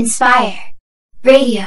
Inspire Radio.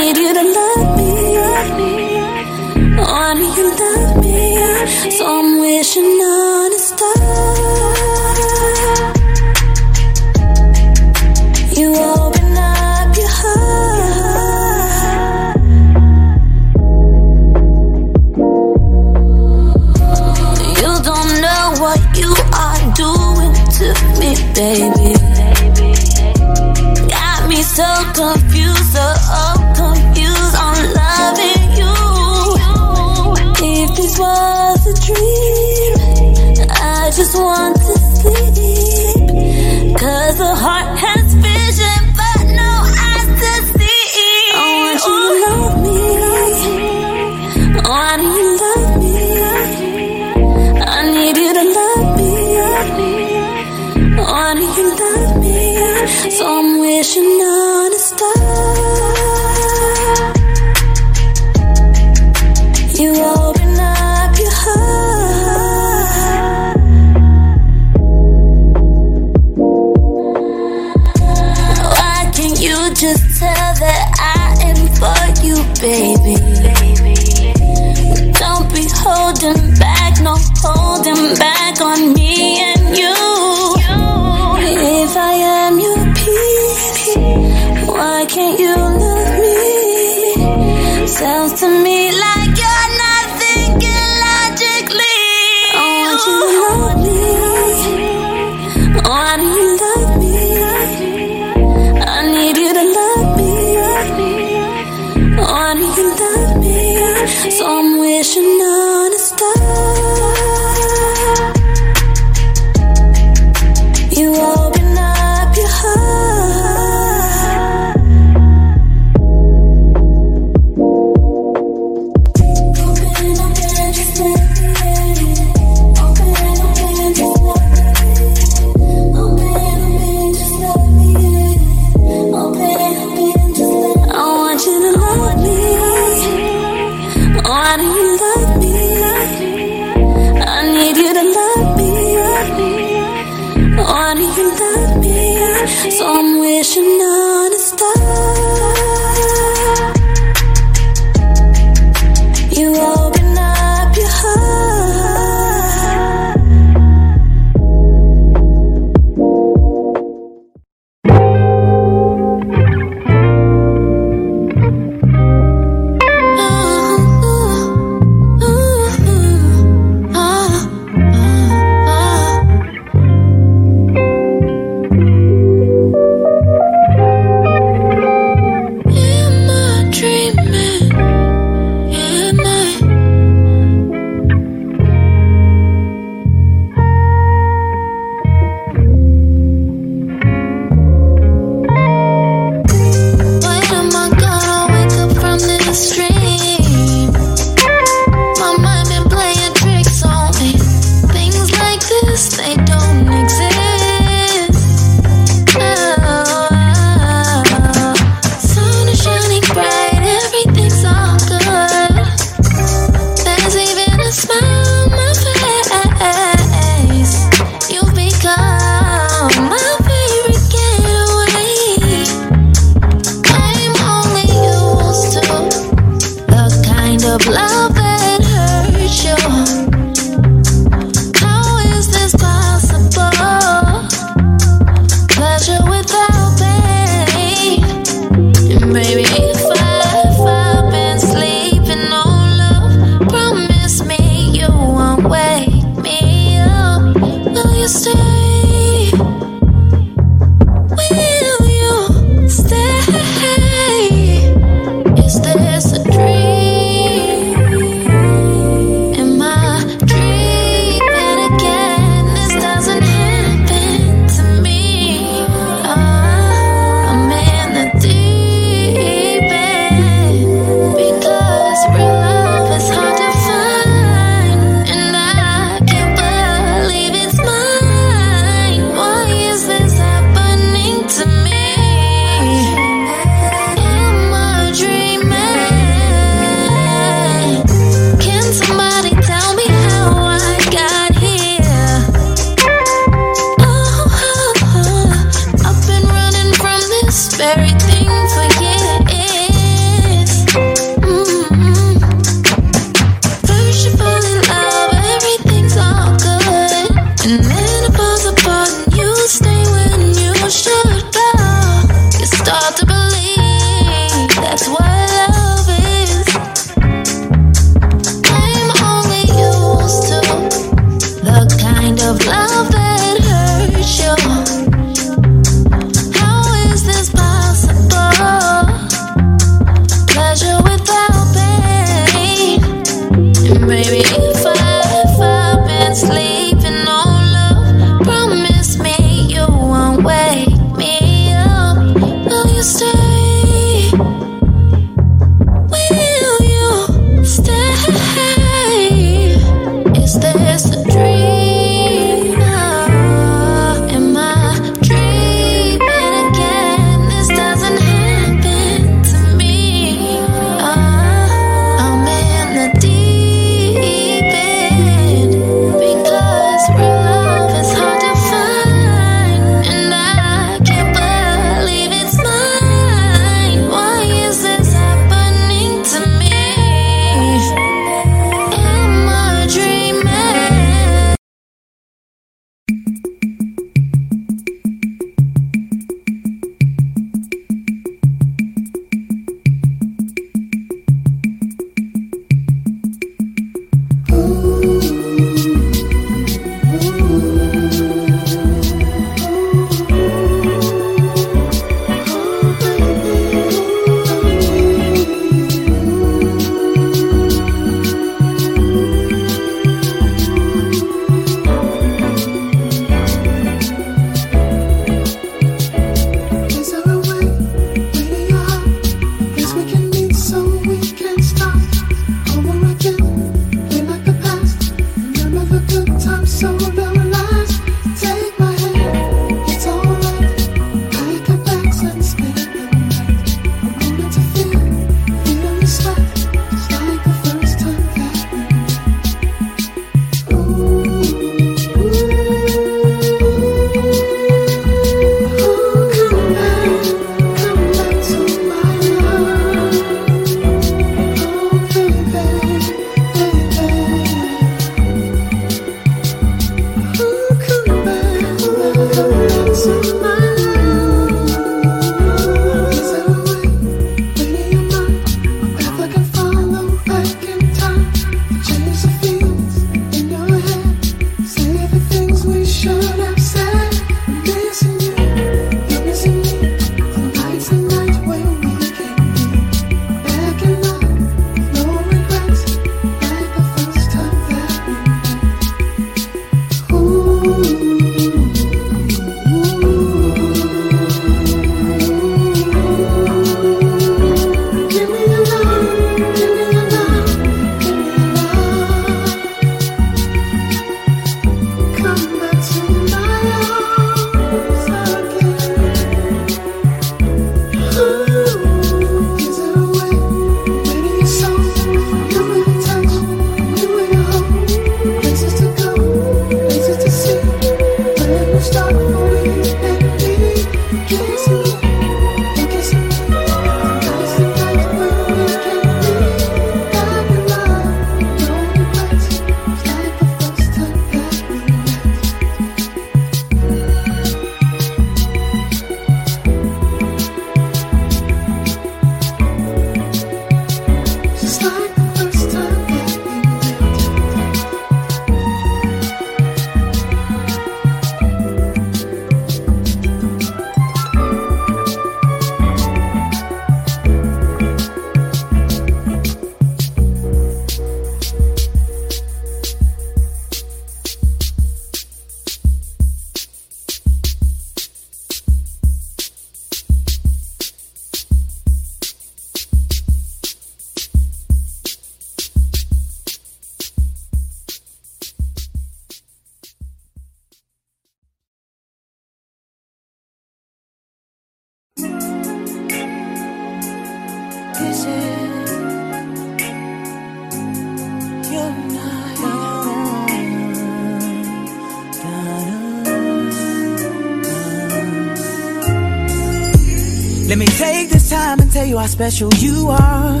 Let me take this time and tell you how special you are.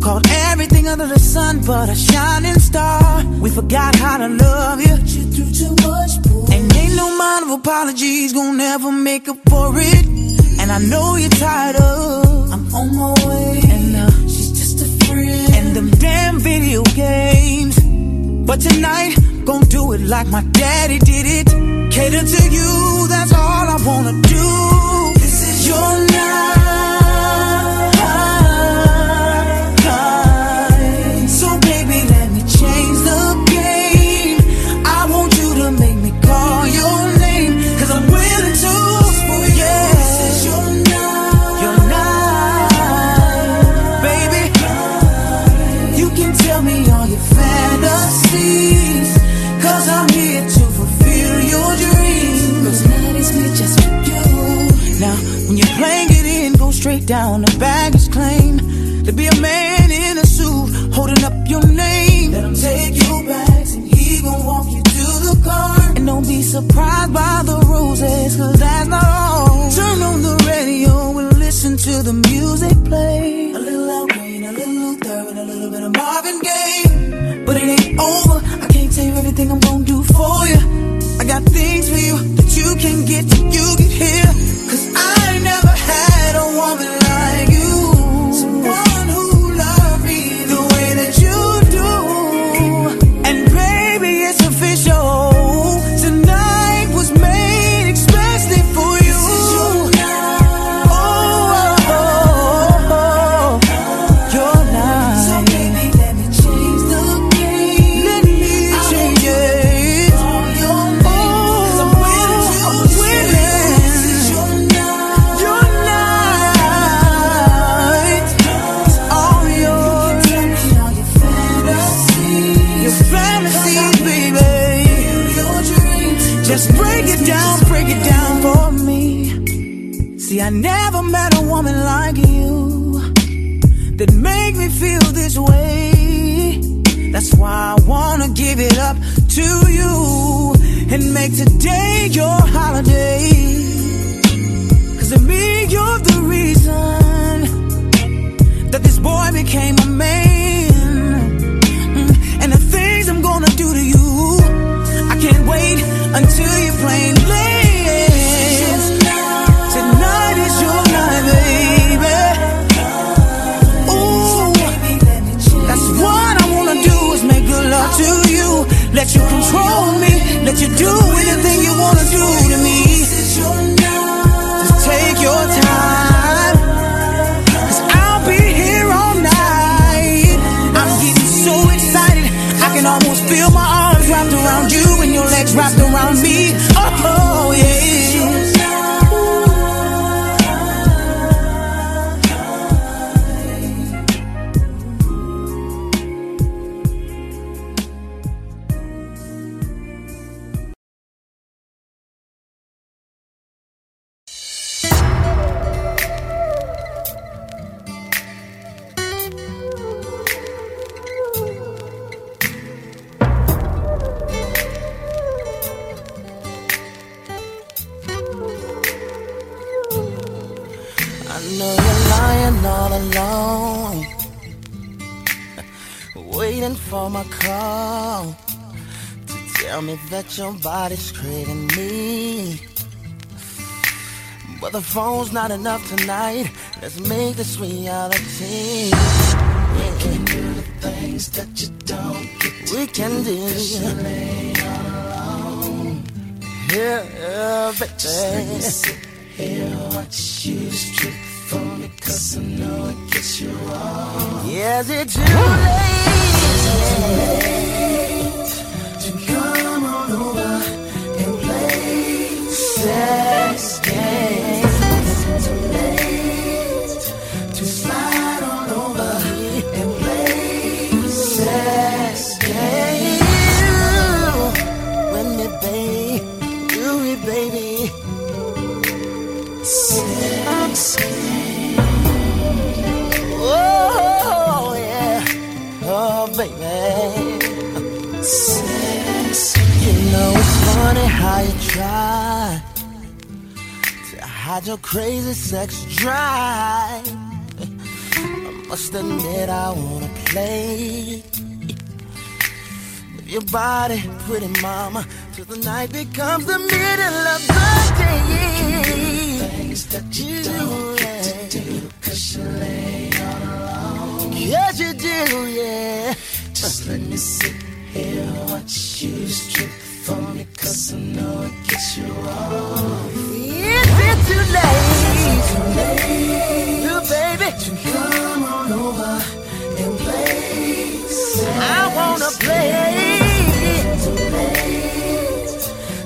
Called everything under the sun but a shining star. We forgot how to love you. You threw too much, boy. And ain't no amount of apologies gonna never make up for it. And I know you're tired of I'm on my way, and she's just a friend, and them damn video games. But tonight, gonna do it like my daddy did it. Cater to you, that's all I wanna do. This is your night. Down a baggage claim to be a man in a suit holding up your name. Let him take your bags and he gon' walk you to the car. And don't be surprised by the roses, cause that's not all. Turn on the radio and listen to the music play. A little Al Green, a little Luther, and a little bit of Marvin Gaye. But it ain't over, I can't tell you everything I'm gon' do for you. I got things for you that you can't get till you get here. Cause I ain't never had a woman like you, someone who loved me the way that you do. And baby, it's official, tonight was made expressly for you. Oh, you're nice. So baby, let me change the game. Let me change it. Cause I'm winning, This is your night. It's all yours. You can tell me all your fantasies. Your fantasies, baby. Your dreams. Just break it down for me. See, I never met a woman like you that make me feel this way. That's why I wanna give it up to you and make today your holiday. Cause to me, you're the reason that this boy became a man. And the things I'm gonna do to you, I can't wait until you plain lay. I know you're lying all alone, waiting for my call to tell me that your body's craving me. But the phone's not enough tonight. Let's make this reality. We can do the things that you don't get to. We can do it all alone. Yeah, baby. Just let me sit here, watch you strip for me, 'cause I know it gets you wrong. Yeah, is it too late? Is it too late to come on over and play sex games? How you try to hide your crazy sex drive. I must admit I wanna play with your body, pretty mama, till the night becomes the middle of the day. Things that you don't get to do, 'cause you lay all alone. Yes you do, yeah. Just let me sit here and watch you strip for me, 'cause I know it gets you wrong. Is it too late? Is it too late? You baby, to come on over and play. I wanna play. Is it too late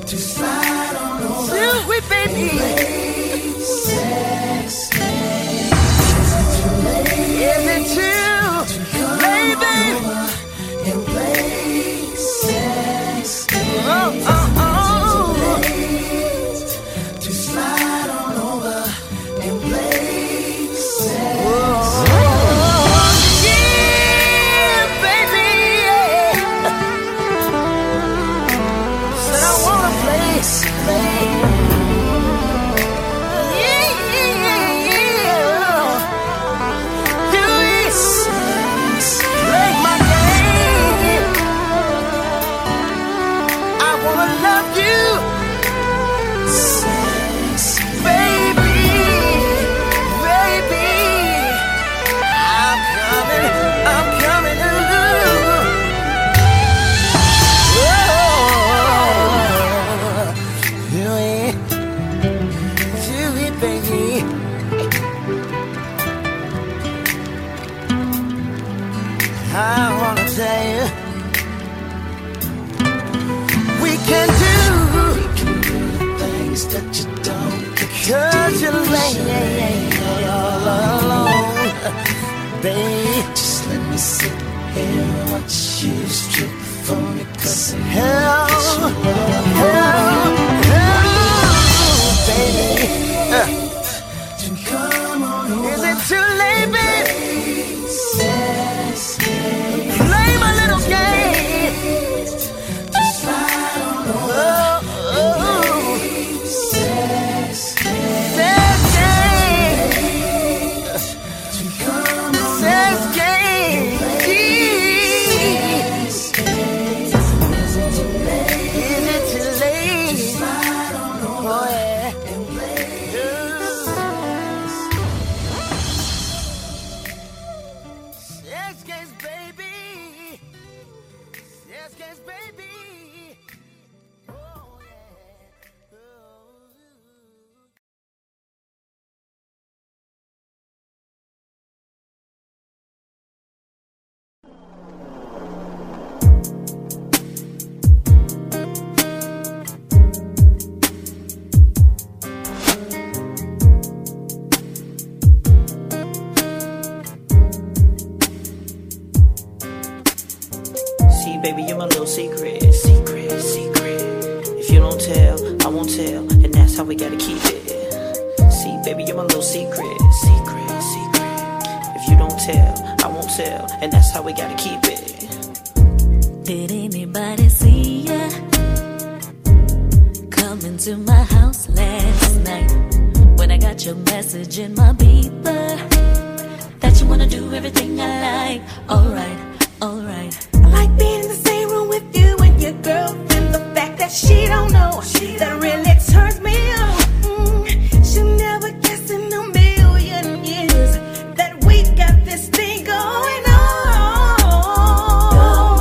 to slide on over? Shoot, we baby. Play sex games. Is it too late? Is it too to come baby on over? Just let me sit here and watch you strip for me, 'cause I know it's you. Hell, baby. To come on over. Is it too late, baby? Play my little game. Just slide on over. message in my beeper that you wanna do everything I like. Alright, alright. I like being in the same room with you and your girlfriend. The fact that she don't know, that really turns me on. She'll never guess in a million years that we got this thing going on.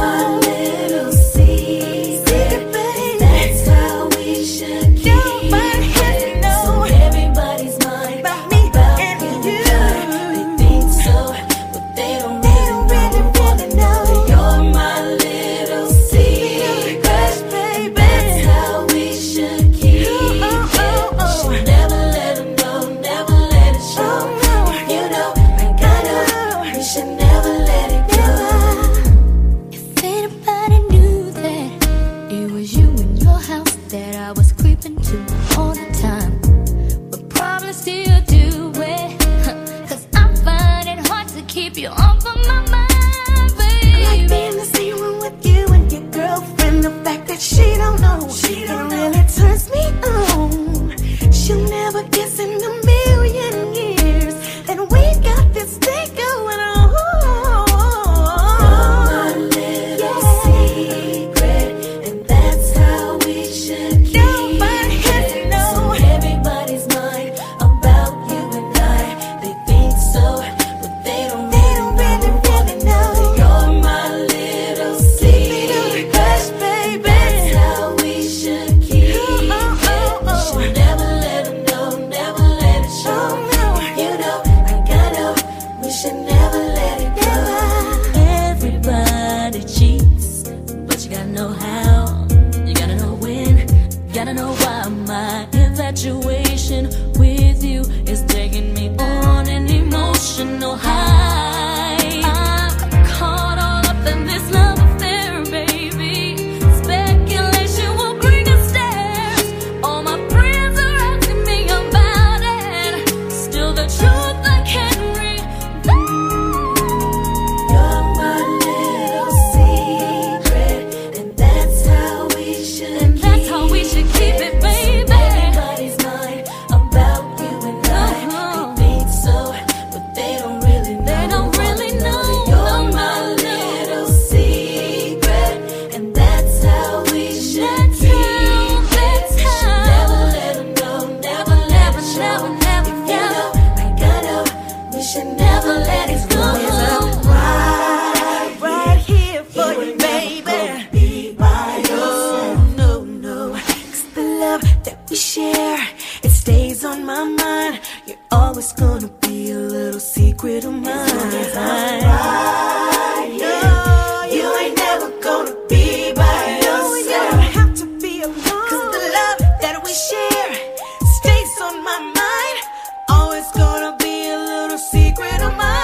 You're my little secret, baby. That's how we should keep it. Nobody has to know. So everybody's mind about me and you. They think so, but they don't really wanna know. You're my little secret, baby. That's how we should keep it. All the time, but probably still do it, 'cause I find it hard to keep you off of my mind, baby. I like being in the same room with you and your girlfriend. The fact that she don't know, it really turns me on. She'll never guess in a million years and we got this thing going on. Infatuation with you is taking me on an emotional high. I'm caught all up in this love affair, baby. Speculation will bring us stairs. All my friends are asking me about it. Still the truth I can't reveal. You're my little secret, and that's how we should keep it. Keep it, baby. So everybody's mind about you and I. They think so, but they don't really know. You're my little secret, and that's how we should keep it. Should never let them know, never. You know, I gotta, we should never let it go. Right here for you, baby. We share, it stays on my mind. You're always gonna be a little secret of mine. As right, yeah. You ain't never gonna be by yourself. You don't have to be alone, 'cause the love that we share stays on my mind. Always gonna be a little secret of mine.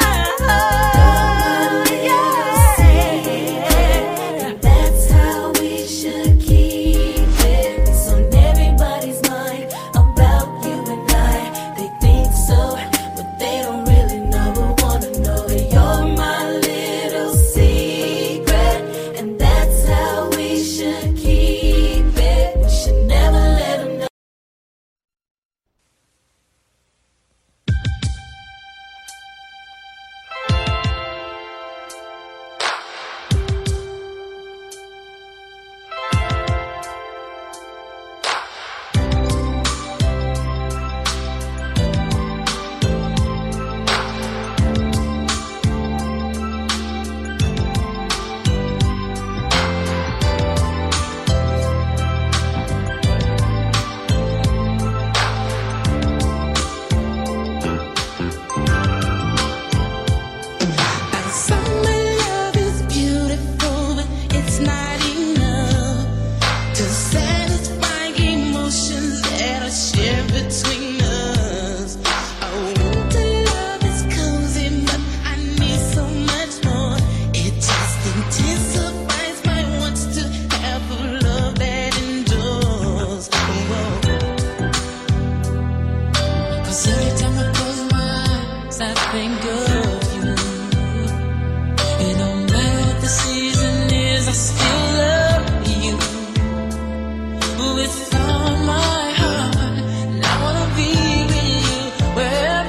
With all my heart, and I wanna be with you wherever.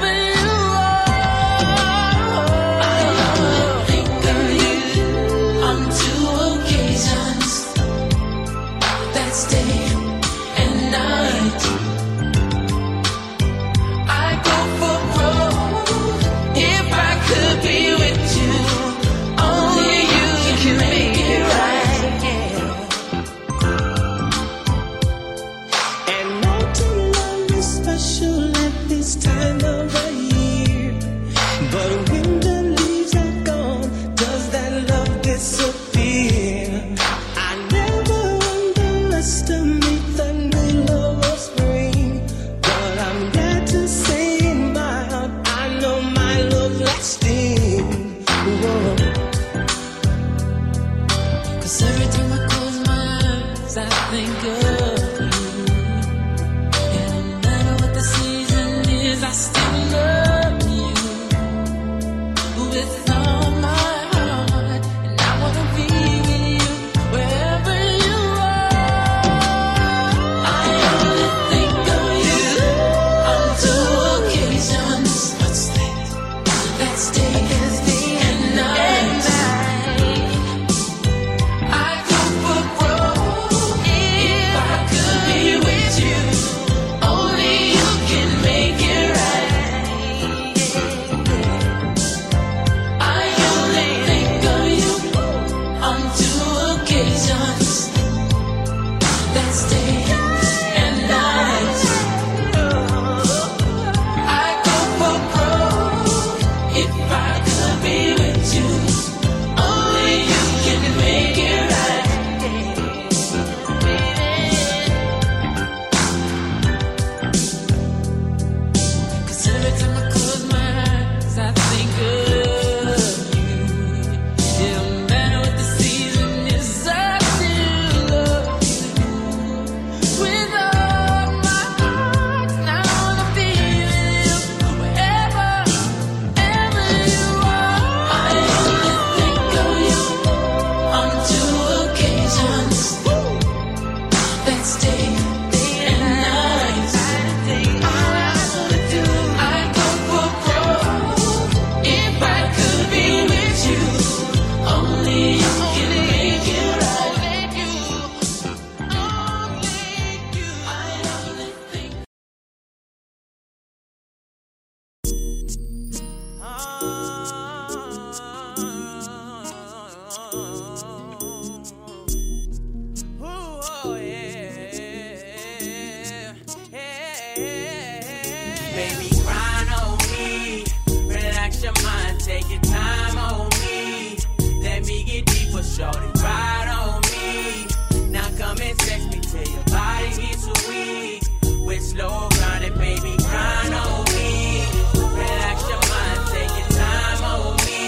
Baby, grind on me. Relax your mind, take your time on me. Let me get deeper, shorty, ride on me. Now come and sex me till your body gets weak. With slow grinding, baby, grind on me. Relax your mind, take your time on me.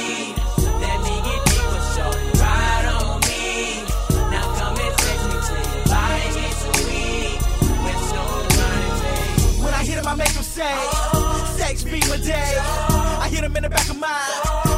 Let me get deeper, shorty, ride on me. Now come and sex me till your body gets weak. With slow grinding, baby. When I hit him, I make him say, sex be my day. I hit him in the back of mine,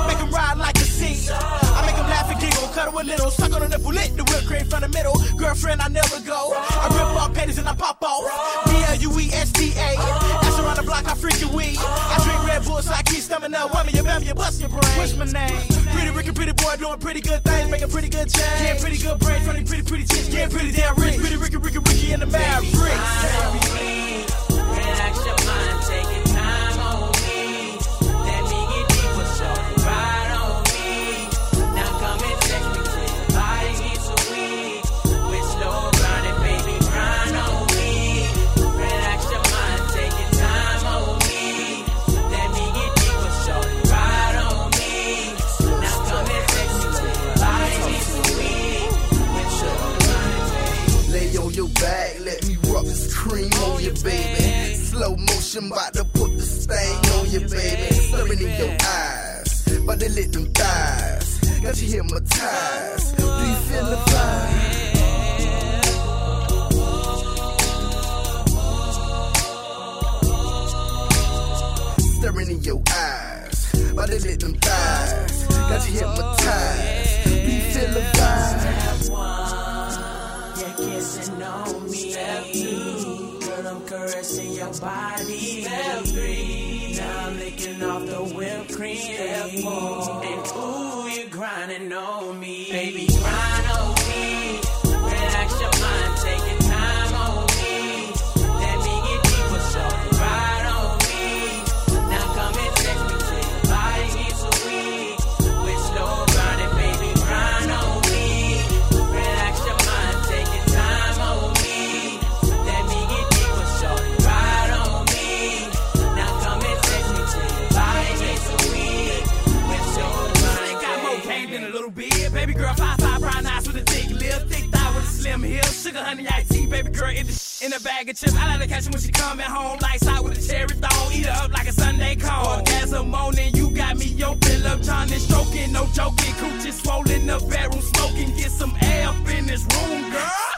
make him ride like a sea. I make him laugh and giggle, cuddle a little, suck on the nipple, lit the whipped cream from the middle. Girlfriend, I never go. I rip off panties and I pop off. B-L-U-E-S-T-A. That's around the block, I freak your weed. I drink Red Bull so I keep stomach up. Woman, you bam, you bust your brain. What's my name? Pretty Ricky, pretty boy, doing pretty good things, making pretty good change. Yeah, pretty good brains, funny, pretty, pretty chicks. Yeah, pretty damn rich. Pretty Ricky, Ricky, Ricky in the Maverick. Relax your mind, take it. Cream on you, baby. Slow motion, bout to put the stain on you, baby. Staring in your eyes, bout to lick them thighs. Got you hypnotized. Do you feel the vibe? Staring in your eyes, bout to lick them thighs. Got you hypnotized. Do you feel the vibe? Kissing on me. Step two, girl, I'm caressing your body. Step three, now I'm licking off the whipped cream. Step four, and ooh, you're grinding on me. Baby, grind on me. Relax your mind, take your time on me. Let me get deeper, shorty, ride on me. Now come and take me till your body gets weak. With slow grinding, baby, grind on me. Relax your mind. Baby girl, 5'5", brown eyes with a thick lip, thick thigh with a slim heel, sugar, honey, iced tea, baby girl, in a bag of chips. I like to catch her when she coming home, lights out with a cherry thong, eat her up like a Sunday cone. Orgasm moaning, you got me open, love Johnny stroking, no joking, coochie swollen, the bedroom smoking, get some air up in this room, girl.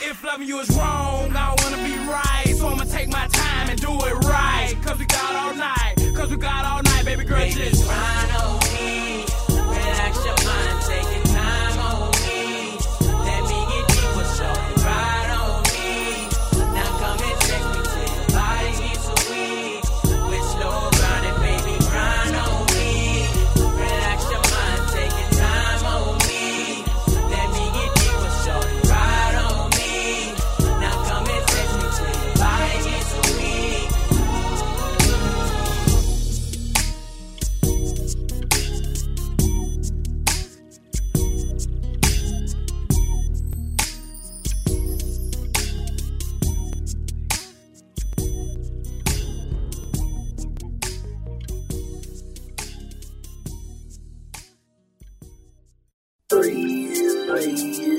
If loving you is wrong, I don't wanna be right, so I'ma take my time and do it right, cause we got all night, baby girl, baby, just grind on me. Relax your mind, take your time on me. Let me get deeper, shorty, ride on me. Now come and take me till your body gets weak. With slow grinding, baby, grind on me. Relax your mind, take your time on me. Let me get deeper, shorty, ride on me. Now come and take me till your body gets weak. You're me on, you set me on.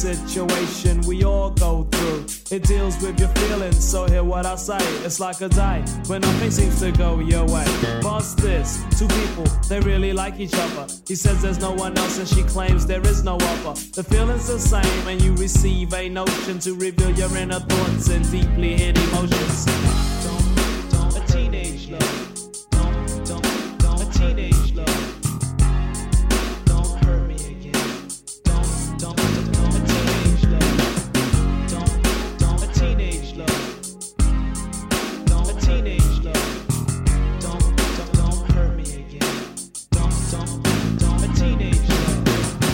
Situation we all go through. It deals with your feelings, so hear what I say. It's like a die when nothing seems to go your way. Past this, two people, they really like each other. He says there's no one else and she claims there is no other. The feeling's the same and you receive a notion to reveal your inner thoughts and deeply hid emotions. Don't, a teenage love. Don't, a teenage love.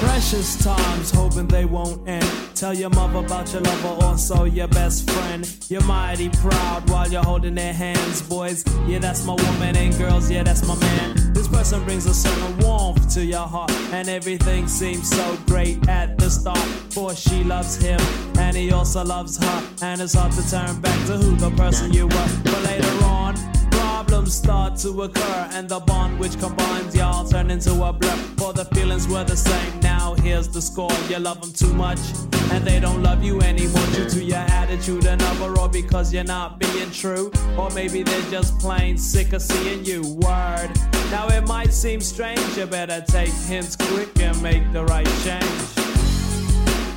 Precious times, hoping they won't end. Tell your mother about your lover, also your best friend. You're mighty proud while you're holding their hands. Boys, yeah, that's my woman, and girls, yeah, that's my man. This person brings a certain warmth to your heart, and everything seems so great at the start. For she loves him, and he also loves her, and it's hard to turn back to who the person you were. But later on, problems start to occur, and the bond which combines y'all turn into a blur. For the feelings were the same, now here's the score. You love them too much, and they don't love you anymore, due to your attitude, another, or because you're not being true, or maybe they're just plain sick of seeing you. Word. Now it might seem strange, you better take hints quick and make the right change.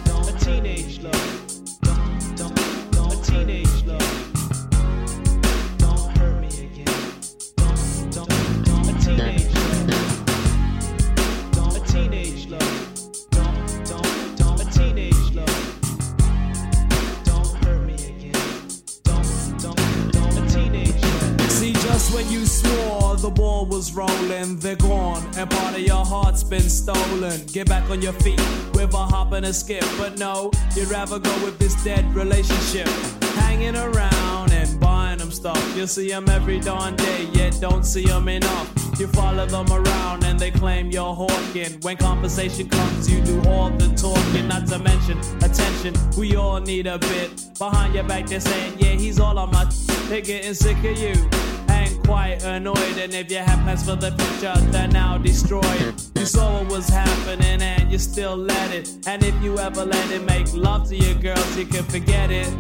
Don't, a teenage love. Don't. rolling, they're gone, and part of your heart's been stolen. Get back on your feet with a hop and a skip, but no, you'd rather go with this dead relationship. Hanging around and buying them stuff, you see them every darn day, yet don't see them enough. You follow them around and they claim you're hawking. When conversation comes, you do all the talking. Not to mention attention, we all need a bit. Behind your back they're saying, yeah, he's all on my they're getting sick of you and quite annoyed. And if you have plans for the future, they're now destroyed. You saw what was happening and you still let it. And if you ever let it make love to your girls, you can forget it.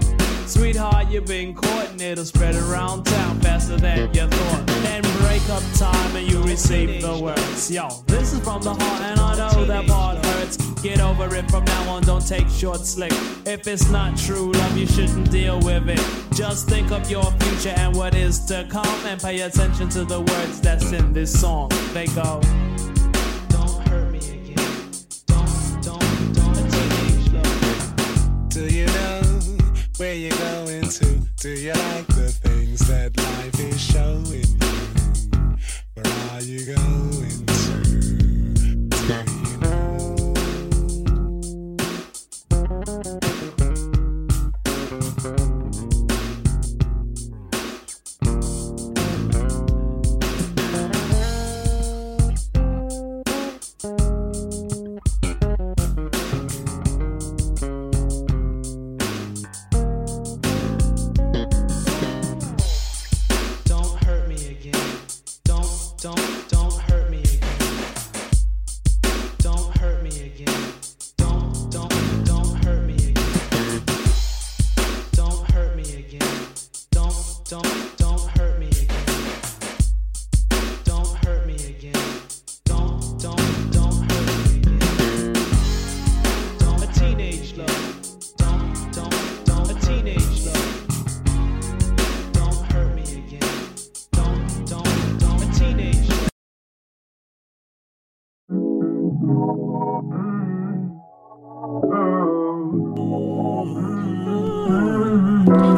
Sweetheart, you've been caught and it'll spread around town faster than you thought. Then break up time and you receive the words. Yo, this is from the heart and I know that part hurts. Get over it from now on, don't take short slick. If it's not true love, you shouldn't deal with it. Just think of your future and what is to come, and pay attention to the words that's in this song. They go, don't hurt me again. Don't teenage love. Do you know where you going to? Do you like the things that life is showing you? Where are you going to? Do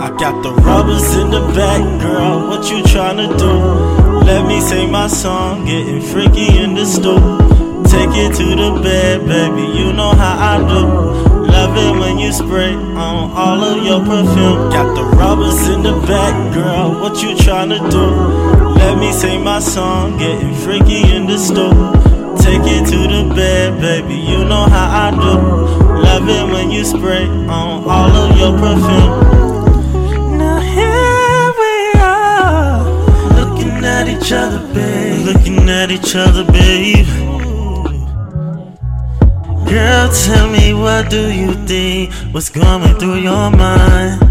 you got the rubbers in the back, girl, what you tryna do? Let me sing my song, getting freaky in the stool. Take it to the bed, baby, you know how I do. Love it when you spray on all of your perfume. Got the rubbers in the back, girl, what you tryna do? Let me sing my song, getting freaky in the stool. Take it to the bed, baby, you know how I do. Love it when you spray on all of your perfume. Each other, babe. Looking at each other, babe. Girl, tell me, what do you think? What's going through your mind?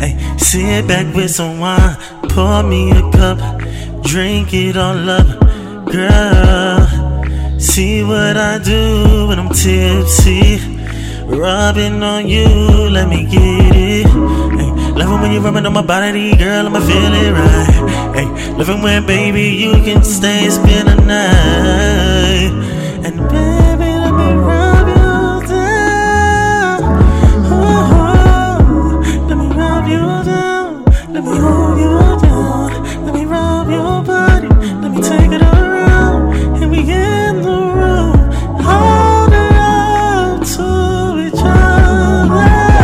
Hey, sit back with some wine, pour me a cup, drink it all up. Girl, see what I do when I'm tipsy, rubbing on you, let me get it. Hey, love it when you rubbing on my body, girl, I'ma feel it right. Hey, living where, baby, you can stay and spend the night. And baby, let me rub you down. Oh, let me rub you down. Let me hold you down. Let me rub your body. Let me take it around. And we in the room, holding out to each other.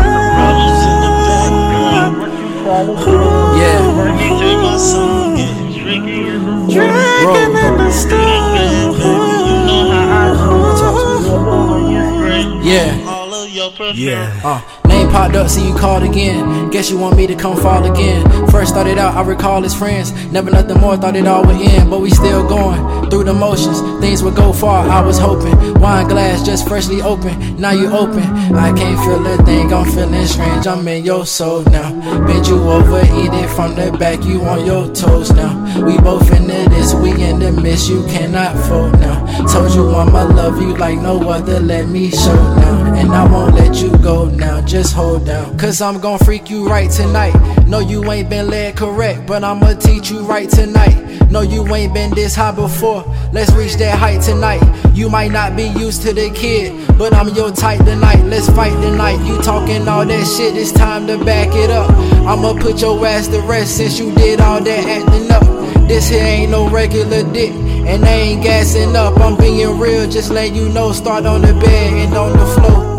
Name popped up, see you called again. Guess you want me to come fall again. First started out, I recall as friends. Never nothing more, thought it all would end. But we still going through the motions. Things would go far, I was hoping. Wine glass just freshly open, now you open. I can't feel a thing, I'm feeling strange. I'm in your soul now. Bent you over, eat it from the back, you on your toes now. We both into this, we in the midst, you cannot fold now. Told you I'm I love you like no other, let me show now. And I won't let you go now, just hold down. Cause I'm gon' freak you right tonight. No, you ain't been led correct, but I'ma teach you right tonight. No, you ain't been this high before, let's reach that height tonight. You might not be used to the kid, but I'm your type tonight, let's fight tonight. You talking all that shit, it's time to back it up. I'ma put your ass to rest since you did all that acting up. This here ain't no regular dick, And I ain't gassing up, I'm being real, just letting you know. Start on the bed and on the floor.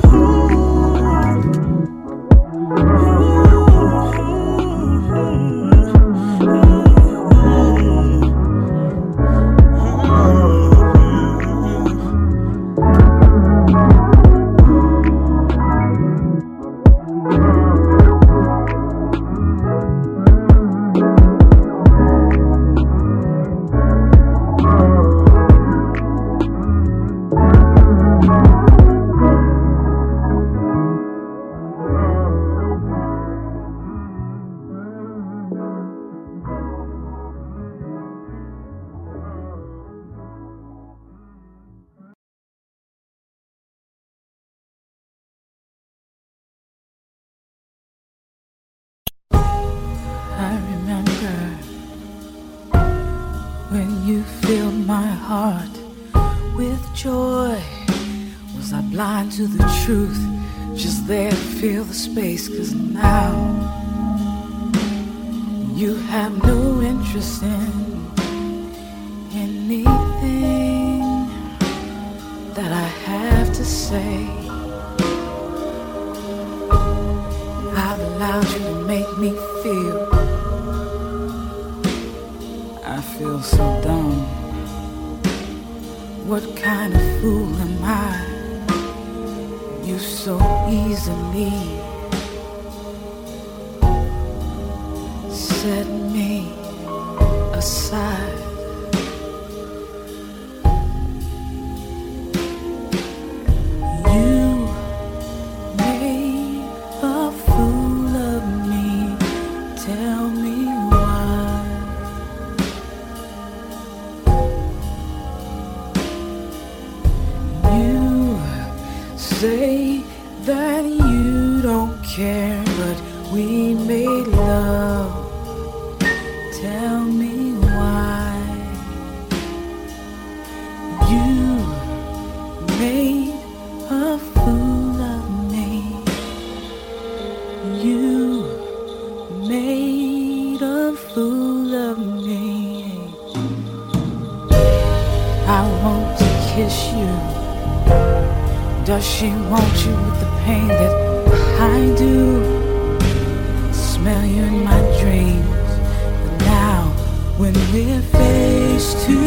When you filled my heart with joy, was I blind to the truth? Just there to fill the space, 'cause now you have no interest in anything that I have to say. I've allowed you to make me feel I feel so dumb. What kind of fool am I? You so easily set me aside. You made a fool of me. Tell me say that you don't care, but we made love. Tell me why you made a fool of me. You made a fool of me. I want to kiss you. Does she want you with the pain that I do? Smell you in my dreams. But now, when we're face to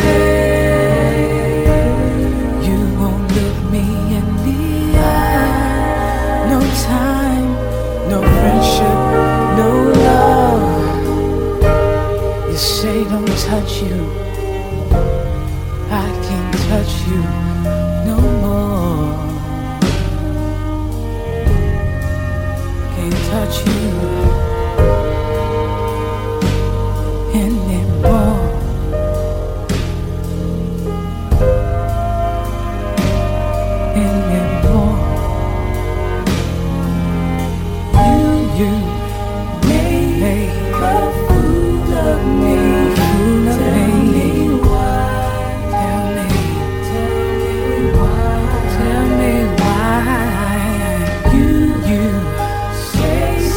face, you won't look me in the eye. No time, no friendship, no love. You say don't touch you. I can't touch you no more. Touch you anymore. Anymore. You make a fool of me. Tell me why. Tell me why. Tell me why. You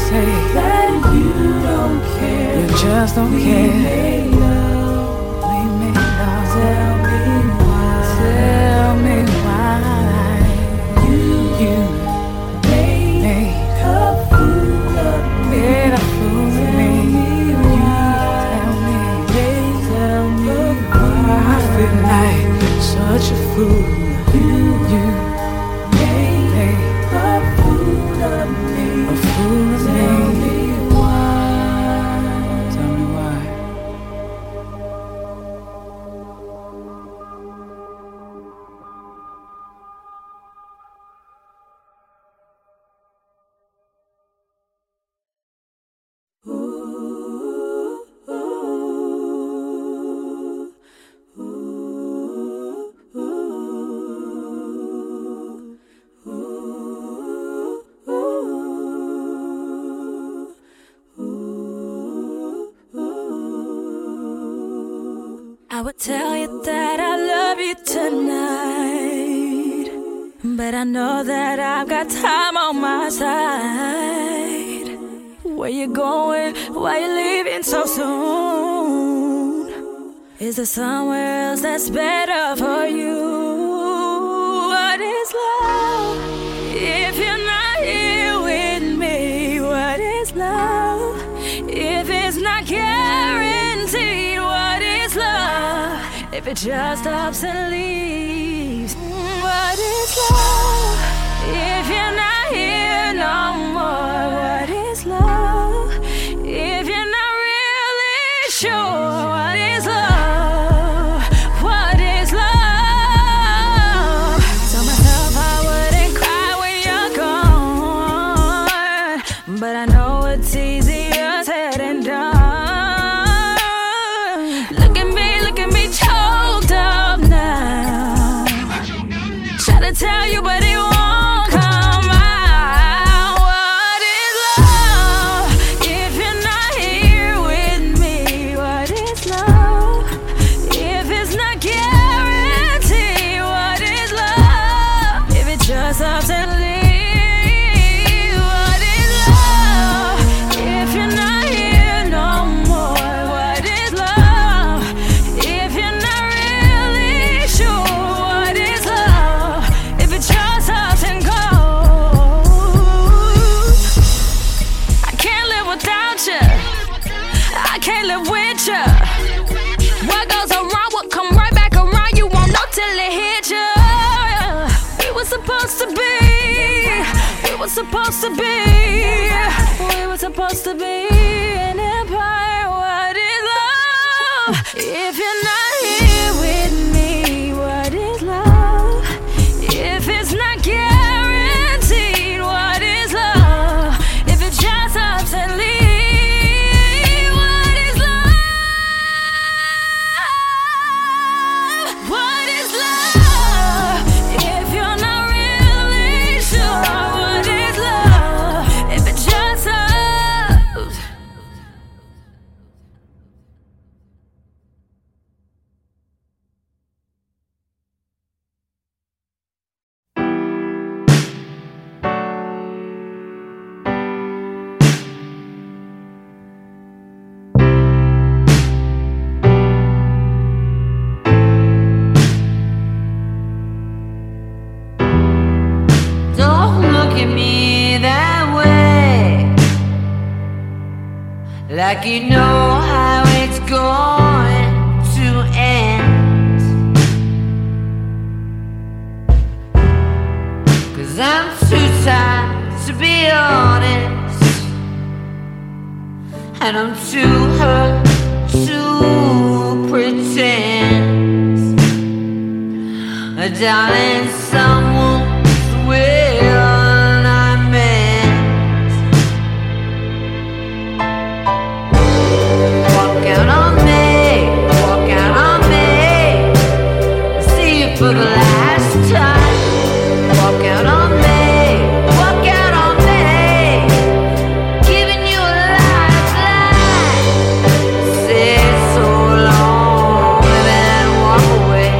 say that you don't care. You just don't care. We made love. Tell me why. Tell me why. You made a fool of me. Made a fool of me. Tell me why. I feel like such a fool. You made a fool of me. A fool of me. I would tell you that I love you tonight, but I know that I've got time on my side. Where you going? Why you leaving so soon? Is there somewhere else that's better for you? What is love if you're not here with me? What is love if it's not guaranteed? What is love if it just stops and leaves? What is love if you're not here no more? What is love if you're not really sure? What is love? But I know it's easier said and done. Look at me, choked up now. Try to tell you, but it won't come out. What is love if you're not here with me? What is love if it's not guaranteed? What is love if it just ups and leaves? Can't live with ya. What goes around will come right back around. You won't know till it hit ya. We were supposed to be. We were supposed to be. We were supposed to be an empire. What is love if you're not here with me? What is love if it's not guaranteed? What is love if it just ups and leaves? Like you know how it's going to end, 'cause I'm too tired to be honest, and I'm too hurt to pretend. Darling, some wounds will not mend. Walk out on me, see you for the last time. Walk out on me, walk out on me, giving you a lifeline. Say so long, baby, and walk away.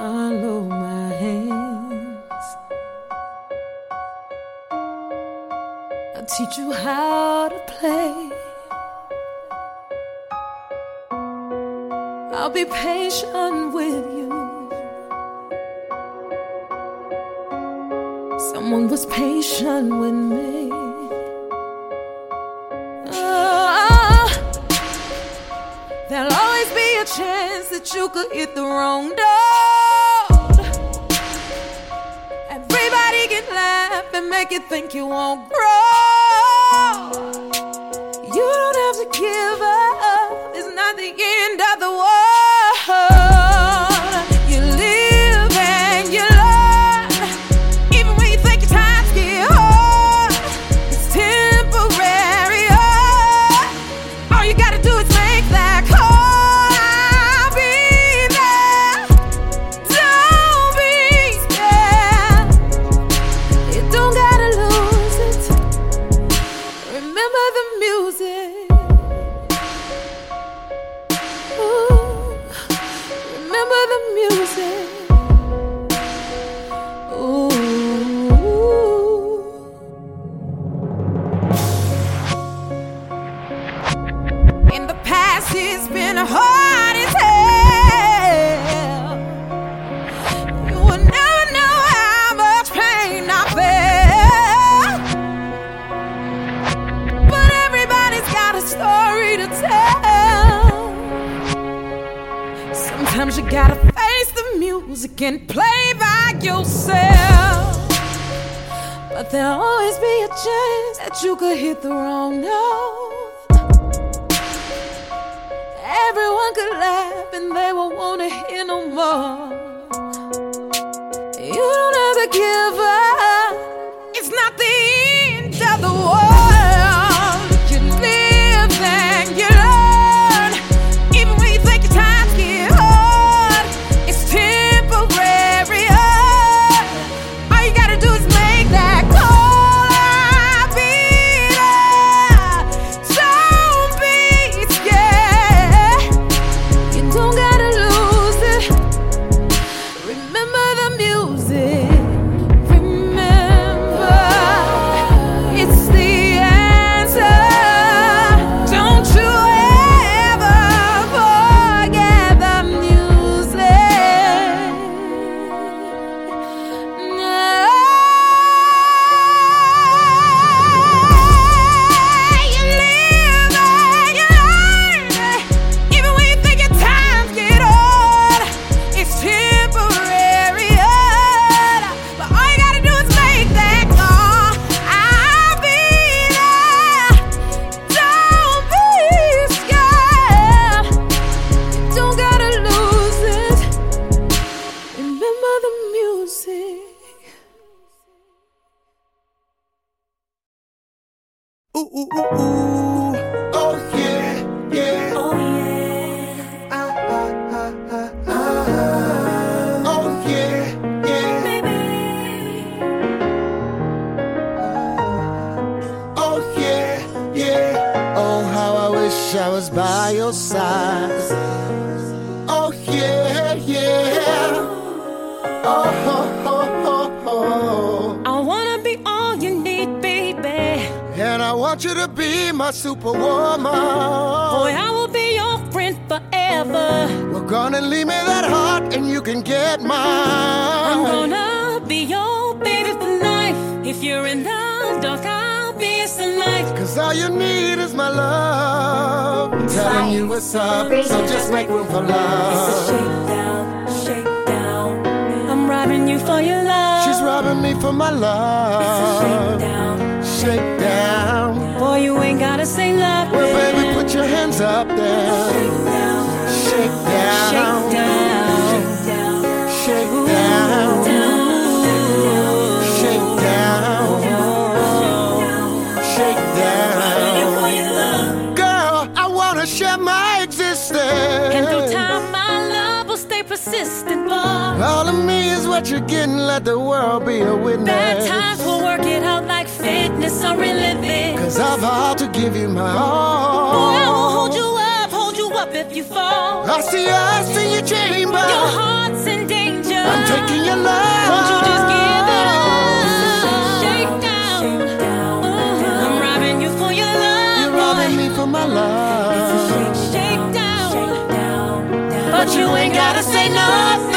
I lower my hands. I'll teach you how to play. I'll be patient with you. Someone was patient with me. There'll always be a chance that you could hit the wrong door. Everybody can laugh and make you think you won't grow. You don't have to give up. It's not the end of the world. You live and you learn. Even when you think your times get hard, it's temporary. Oh, all you gotta do is make that call. It's been hard as hell. You will never know how much pain I felt. But everybody's got a story to tell. Sometimes you gotta face the music and play by yourself. But there'll always be a chance that you could hit the wrong note. Everyone could laugh and they won't want to hear no more. You don't have to give up. It's not the end of the world. You live and you learn. Even when you think your times get hard, it's temporary. Oh, all you gotta do is make that call. I was by your side. Oh yeah, yeah. Oh, oh, oh, oh, oh. I wanna be all you need, baby. And I want you to be my superwoman. Boy, I will be your friend forever. We're gonna leave me that heart and you can get mine. I'm gonna be your baby for life. If you're in the dark, I'll be your sunlight. 'Cause all you need is my love. I'm telling you what's up, so just make room for love. It's a shakedown, shakedown. I'm robbing you for your love. She's robbing me for my love. It's a shakedown, shakedown. Boy, you ain't gotta say love. Well, baby, put your hands up there. Shakedown, shakedown, shakedown, shakedown, shakedown. Share my existence. And through time, my love will stay persistent, boy. All of me is what you're getting. Let the world be a witness. Bad times will work it out like fitness or reliving. 'Cause I vowed to give you my all. Boy, I will hold you up if you fall. I see us in your chamber. Your heart's in danger. taking your love. Won't you just give it all? Shake down. I'm robbing you for your love. You're robbing me for my love. It's a shake down. But you ain't gotta say nothing.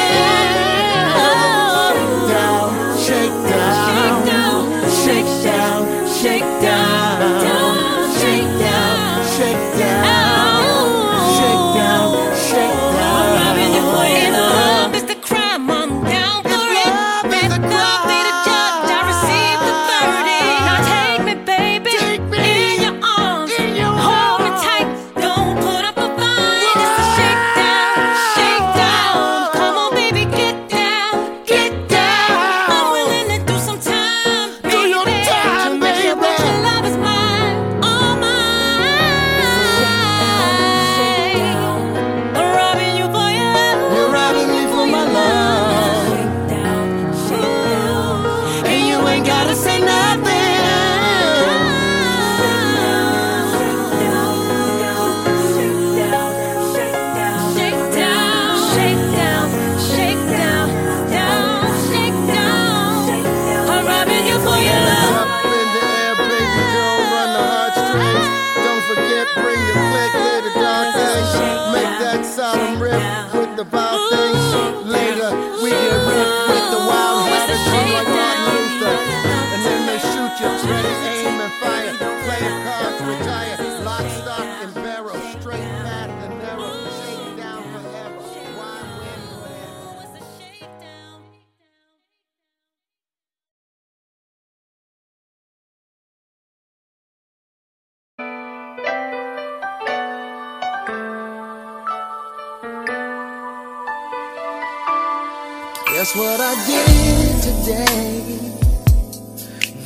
Guess what I did today?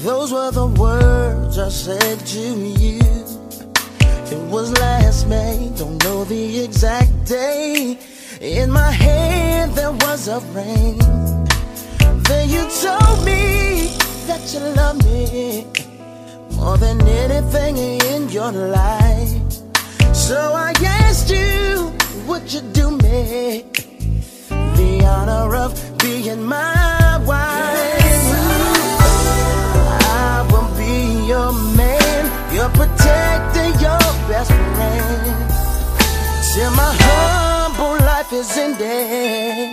Those were the words I said to you. It was last May, don't know the exact day. In my head there was a ring. Then you told me that you love me more than anything in your life. So I asked you, would you do me the honor of being my wife? I will be your man, your protector, your best friend, till my humble life is ended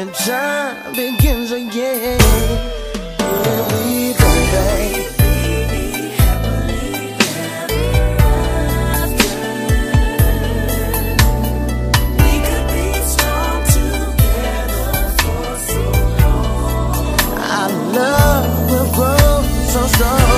and time begins again. Will we be happily ever after? We could be strong together for so long. Our love will grow so strong.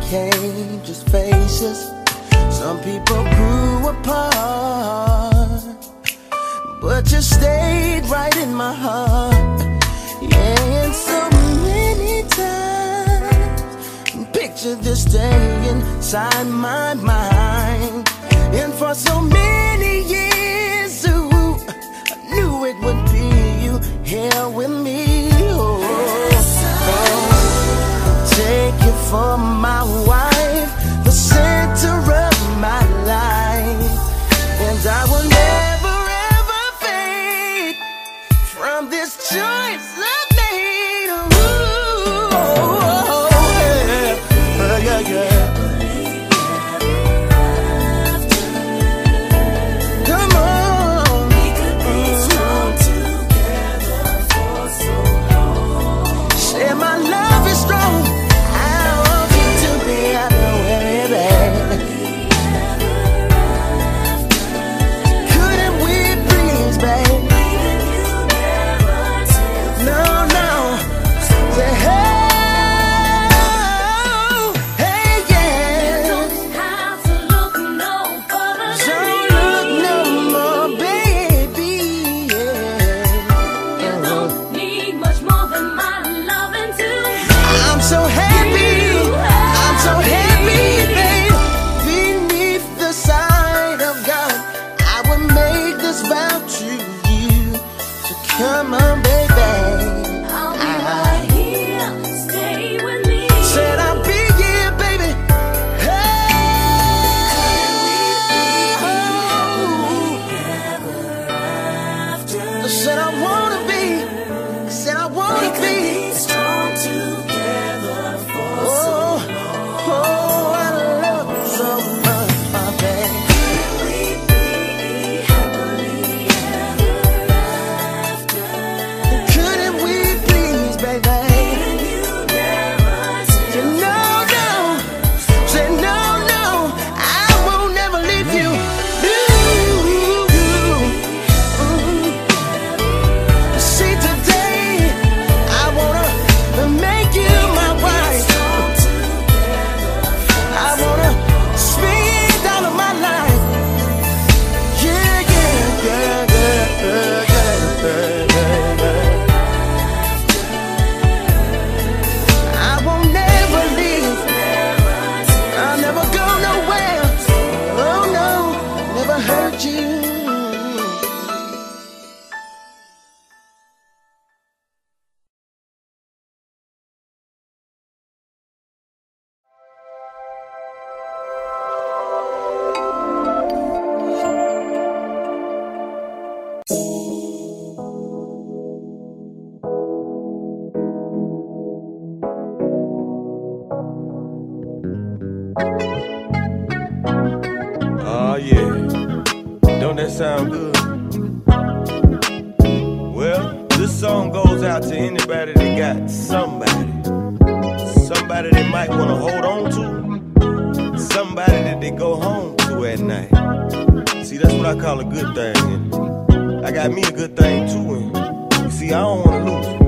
Became just faces. Some people grew apart, but you stayed right in my heart. Yeah, and so many times picture this day inside my mind. And for so many years, ooh, I knew it would be you here with me. Take you for my wife, the center of my life, and I will never ever fade from this choice I made. Ooh, yeah, yeah, yeah. Come on, we could be strong together for so long. Share my love is strong. I'm so happy, babe, beneath the sight of God. Don't that sound good? Well, this song goes out to anybody that got somebody they might want to hold on to, somebody that they go home to at night. See, that's what I call a good thing. And I got me a good thing too. And you see, I don't want to lose it.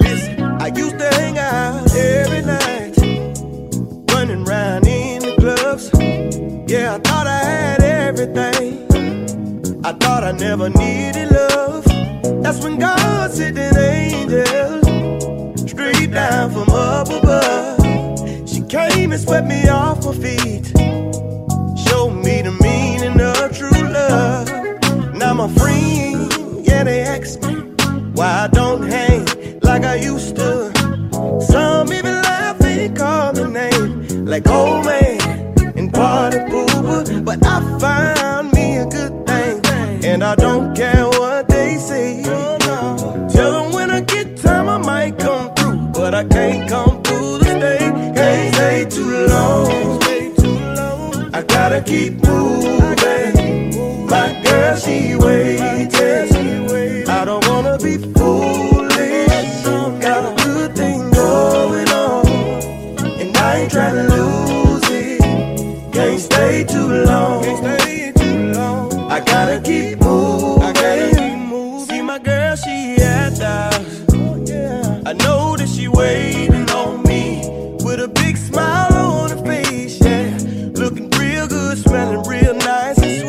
Listen, I used to hang out every night, running round in the clubs. Yeah, I thought I had everything. I thought I never needed love. That's when God sent an angel straight down from up above. She came and swept me off my feet, showed me the meaning of true love. Now my friends, yeah, they ask me why I don't hang like I used to. Some even laugh and call me names like old man and party pooper. But I found me a good thing, and I don't care what they say. No, no. Tell them when I get time I might come through, but I can't come through to stay. Can't stay too long. I gotta keep moving. My girl, she waiting. I don't wanna be foolish. Got a good thing going on, and I ain't tryna lose it. Can't stay too long. I gotta keep moving. See my girl, she at the house. I know that she waiting on me with a big smile on her face. Yeah, looking real good, smelling real nice and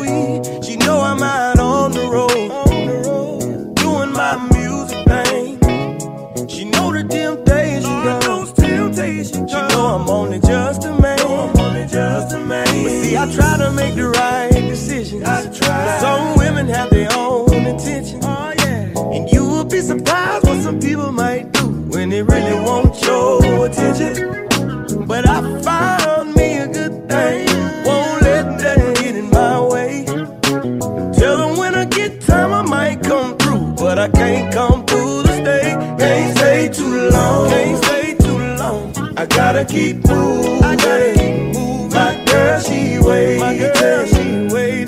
sweet. She know I'm out on the road, doing my music thing. She know the temptation. She know I'm only just a man. But see, I try to make the right decisions. Some women have their own intentions. Oh, yeah. And you will be surprised what some people might do when they really want your attention. But I found me a good thing. Won't let that get in my way. Tell them when I get time I might come through, but I can't come through to stay. Can't stay too long. Can't stay too long. I gotta keep moving. My girl, she waiting.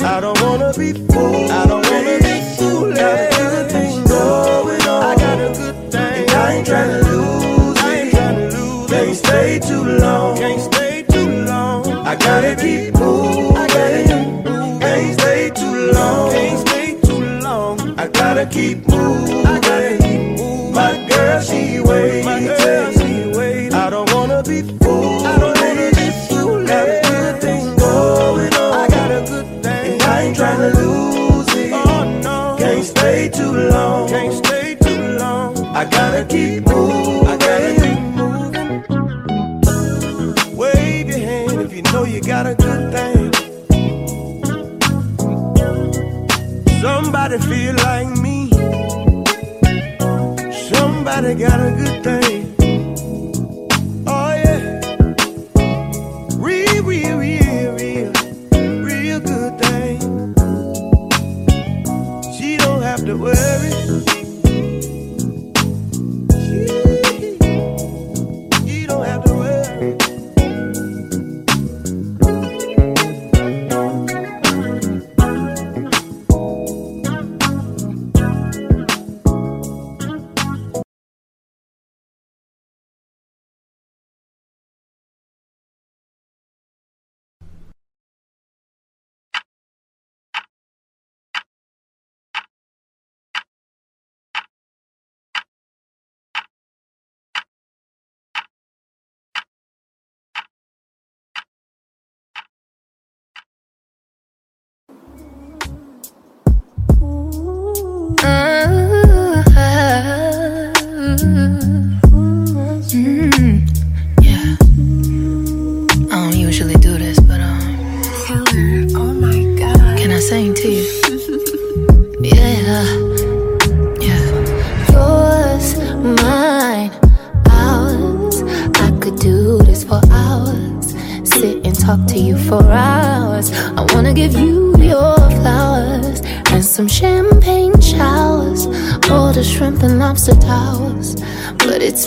I don't wanna be fooled. I don't wanna be fooled. Got a good thing going on. I got a good thing. And I ain't tryna lose it. I ain't tryna lose it. Can't stay too long. Can't stay too long. I gotta keep moving. I gotta keep moving. Can't stay too long. Can't stay too long. I gotta keep moving. I gotta keep moving. My girl, she waiting. My girl, she waiting. I don't wanna be fooled. I don't wanna be fooled. Tryna lose it. Oh, no. Can't stay too long. Can't stay too long. I gotta keep moving. I gotta keep moving. Wave your hand if you know you got a good thing. Somebody feel like me. Somebody got a good thing. Oh yeah. Real good thing. She don't have to worry. She don't have to worry.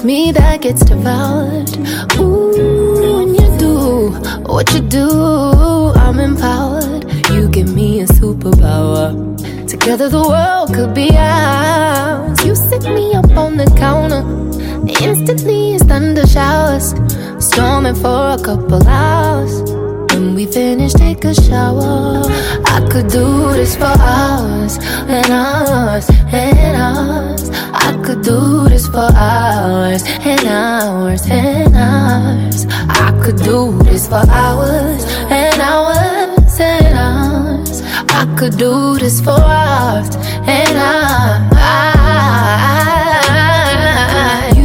Me that gets devoured. Ooh, when you do what you do, I'm empowered. You give give me a superpower. Together the world could be ours. You set me up on the counter, instantly it's thunder showers, storming for a couple hours. When we finish, take a shower. I could do this for hours and hours and hours. I could do this for hours and hours and hours. I could do this for hours and hours and hours. I could do this for hours and hours.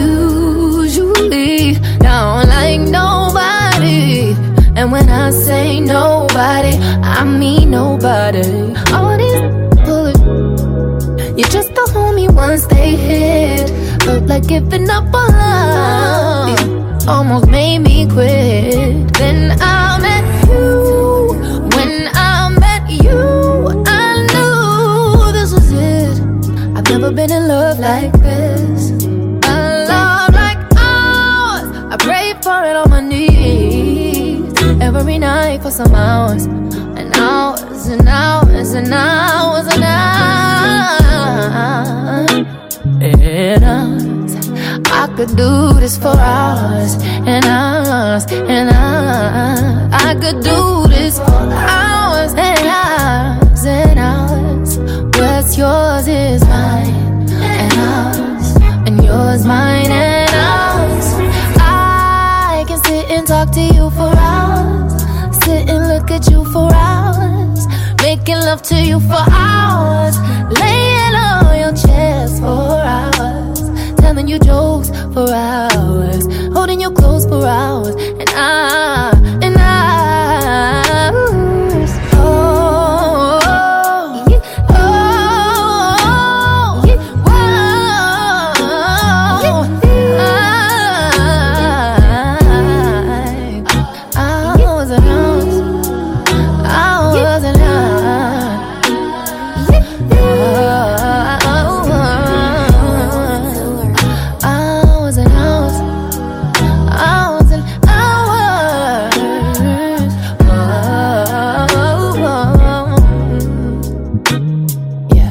Usually don't like nobody, and when I say nobody, I mean nobody. All these pullin', you just a homie once they hit. Felt like giving up on love, you almost made me quit. Then I met you. When I met you, I knew this was it. I've never been in love like this, a love like ours. I pray for it on my knees, every night for some hours, and hours and hours and hours and hours and hours. I could do this for hours and hours and hours. I could do this for hours and hours and hours. What's yours is mine and ours, and yours mine and ours. I can sit and talk to you for hours, sit and look at you for hours, making love to you for hours, laying on your chest for hours, telling you jokes for hours, holding you close for hours and hours. Oh, yeah. Oh, yeah. Whoa. I was an hours. I was an hours. I was an hours. I was an hours. Oh. Yeah.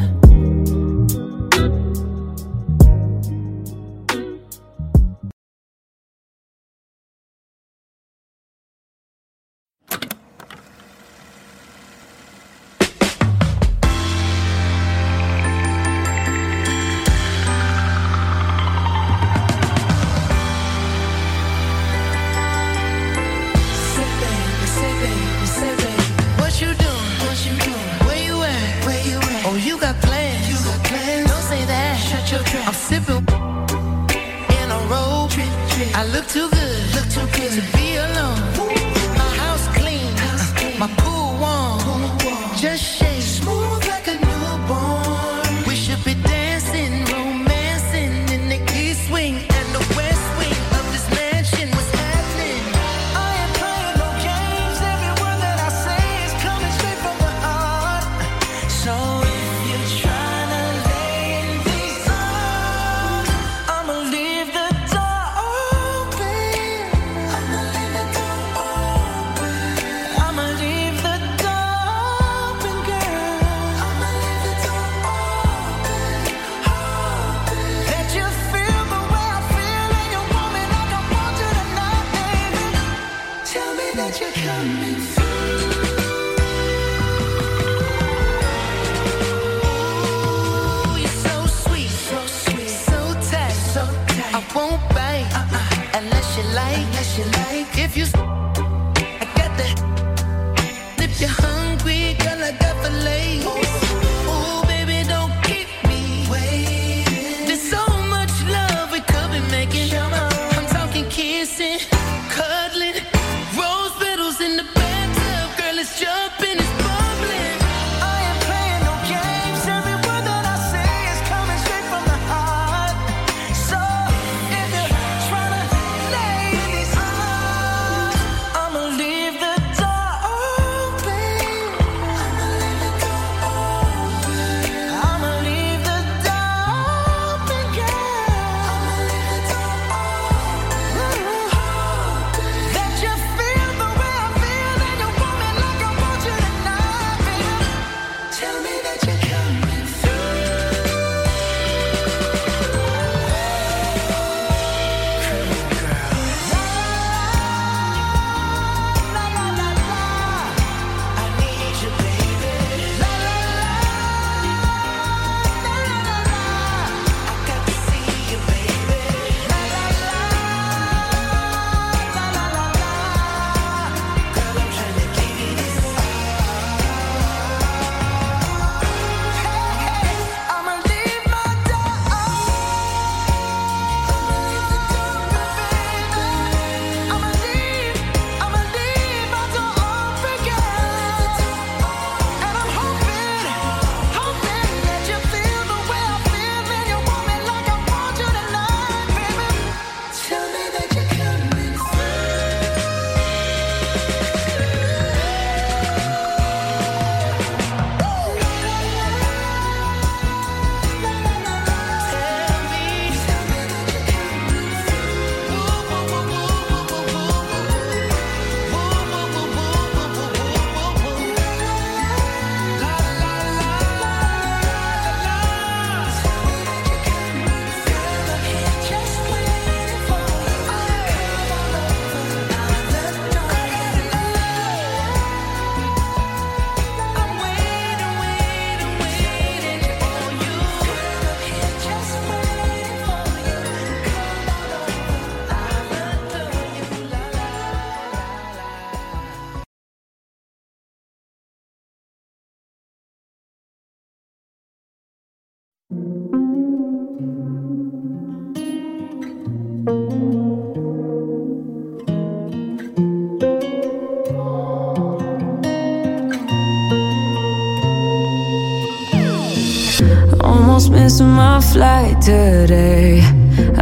Almost missing my flight today.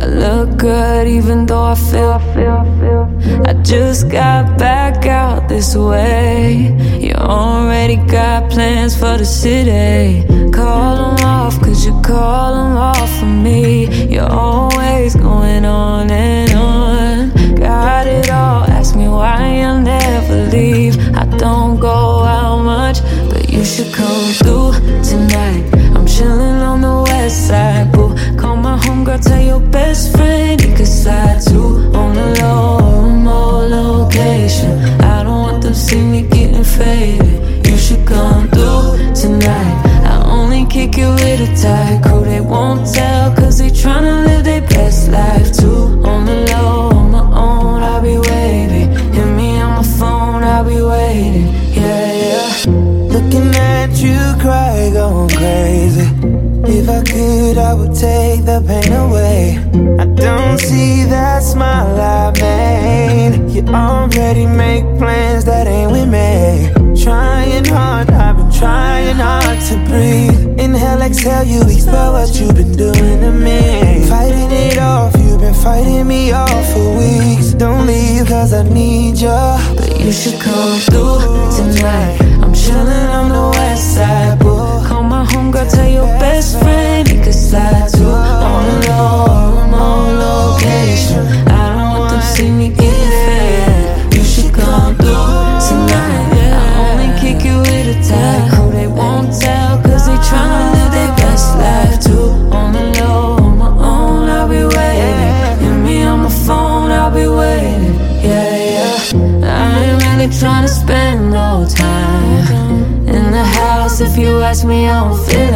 I look good even though I feel I just got back out this way. You already got plans for the city. Call them off, cause you call them off for me. You're always going on and on. Got it all, ask me why I never leave. I don't go out much, but you should come through tonight. I'm chilling on the west side, boo. Call my homegirl, tell your best friend you can slide too. On the low or a more location, I don't want them see me getting faded. You should come through tonight. I only kick it with a tight crew. They won't tell cause they tryna live their best life too. On the low, on my own, I'll be waiting. Hit me on my phone, I'll be waiting. Yeah, yeah. Looking at you cry, going crazy. If I could, I would take the pain away. I don't see that smile I made. You already make plans that ain't with me. Trying hard, I've been trying hard to breathe. Inhale, exhale, you expel what you've been doing to me. Fighting it off, you've been fighting me off for weeks. Don't leave, cause I need you. But you should come through tonight. I'm chillin' on the west side, boo. Call my homegirl, tell your best friend you can slide too. On a low or a more location, I don't want them see me getting fed. You should come through tonight. I only kick you with a tag. Oh, they won't tell cause they tryna live their best life too. On the low, on my own, I'll be waiting. Hit me on my phone, I'll be waiting. Yeah, yeah. I ain't really tryna spend no time in the house. If you ask me, I don't feel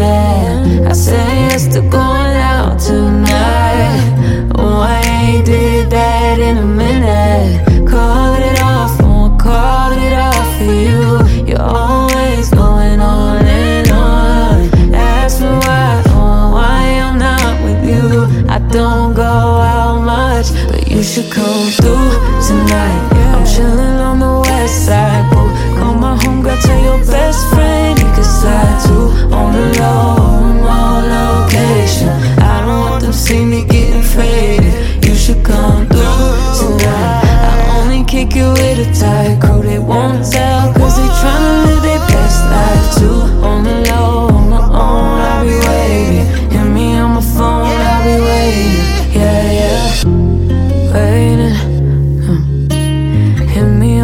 it. I say yes to going out tonight. Oh, I ain't did that in a minute. Called it off, oh, I called it off for you. You're always going on and on. Ask me why, oh, why I'm not with you. I don't go out much, but you should come through tonight. I'm chillin' on the west side, boo. Call my homegirl, tell your best friend you can slide too. On the low, more location, I don't want them see me getting faded. You should come through tonight. I only kick you with a tight crew. They won't tell cause they tryna live their best life too. On the low, on my own, I'll be waiting. Hit me on my phone, I'll be waiting. Yeah, yeah. Waiting.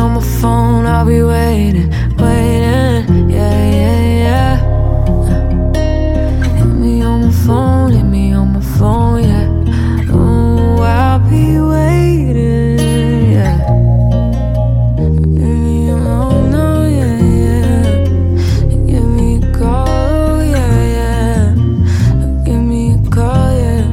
On my phone, I'll be waiting, waiting, yeah, yeah, yeah. Hit me on my phone, hit me on my phone, yeah. Ooh, I'll be waiting, yeah. Hit me on, oh, yeah, yeah. Give me a call, oh, yeah, yeah. Give me a call, yeah.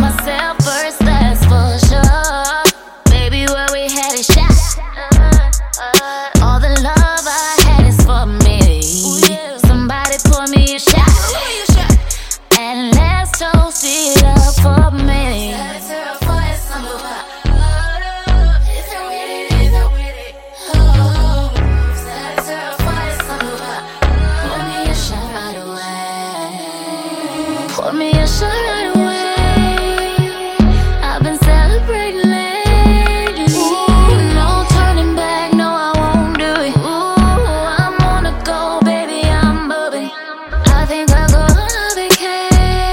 Myself first, that's for sure. told me I should run away. I've been celebrating lately. Ooh, no turning back, no I won't do it. Ooh, I'm on a go, baby, I'm moving. I think I'll go on a vacation.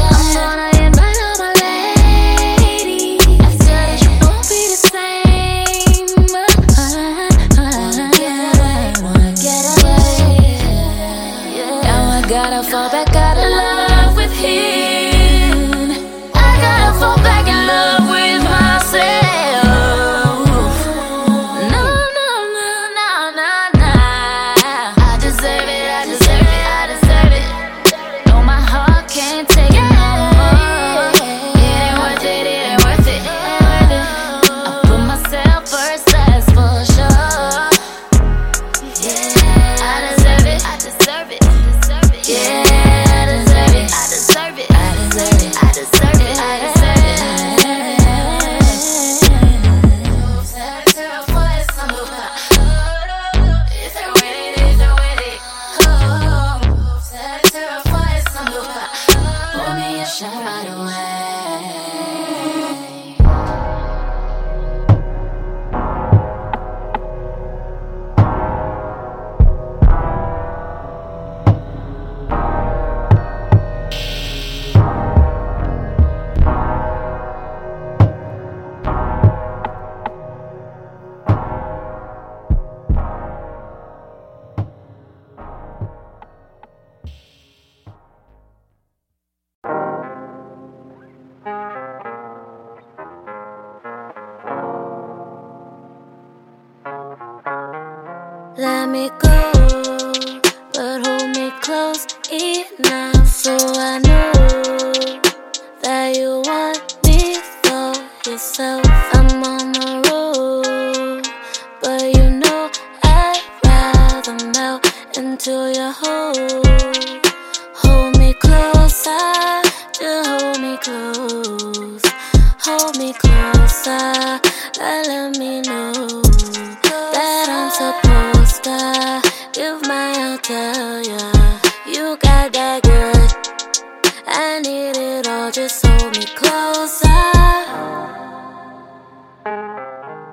I'm gonna invite all my ladies. After this, you won't be the same. I wanna get away. Now I gotta fall back. Let me go, but hold me close enough so I know that you want me for yourself. I'm on the road, but you know I'd rather melt into your hold. Hold me closer, just hold me close. Hold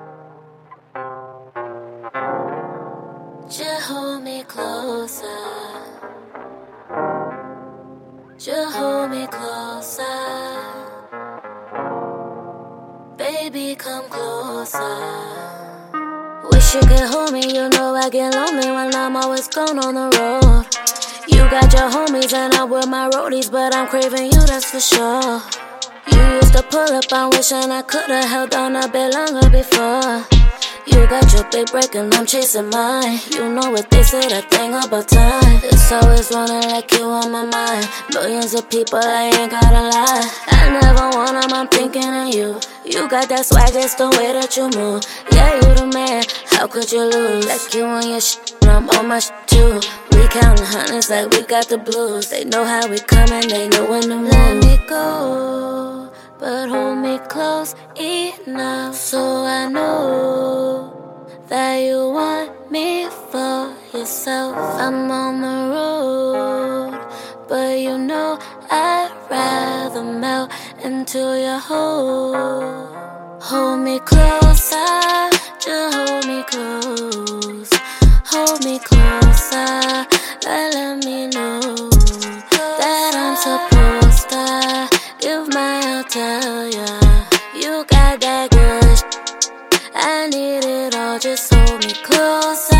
me closer, and let me know that I'm supposed. Give my all, tell ya you got that good. I need it all, just hold me closer. Just hold me closer. Just hold me closer. Baby, come closer. Wish you could hold me, you know I get lonely when I'm always gone on the road. You got your homies and I'm with my roadies, but I'm craving you, that's for sure. You used to pull up, I'm wishing I could've held on a bit longer before. You got your big break and I'm chasing mine. You know what they say, that thing about time. It's always running like you on my mind. Millions of people, I ain't gotta lie. I never want them, I'm thinking of you. You got that swag, it's the way that you move. Yeah, you the man, how could you lose? Like you on your shit, I'm on my shit too. We counting hundreds like we got the blues. They know how we coming, they know when to move. Let me go, but hold me close enough so I know that you want me for yourself. I'm on the road, but you know I'd rather melt into your hold. Hold me closer, just hold me close. Hold me closer, let me know that I'm supposed to. Give my all, tell ya you got that good. I need it all, just hold me closer.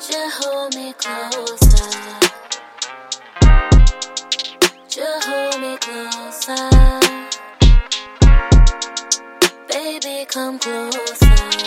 Just hold me closer. Just hold me closer. Baby, come closer.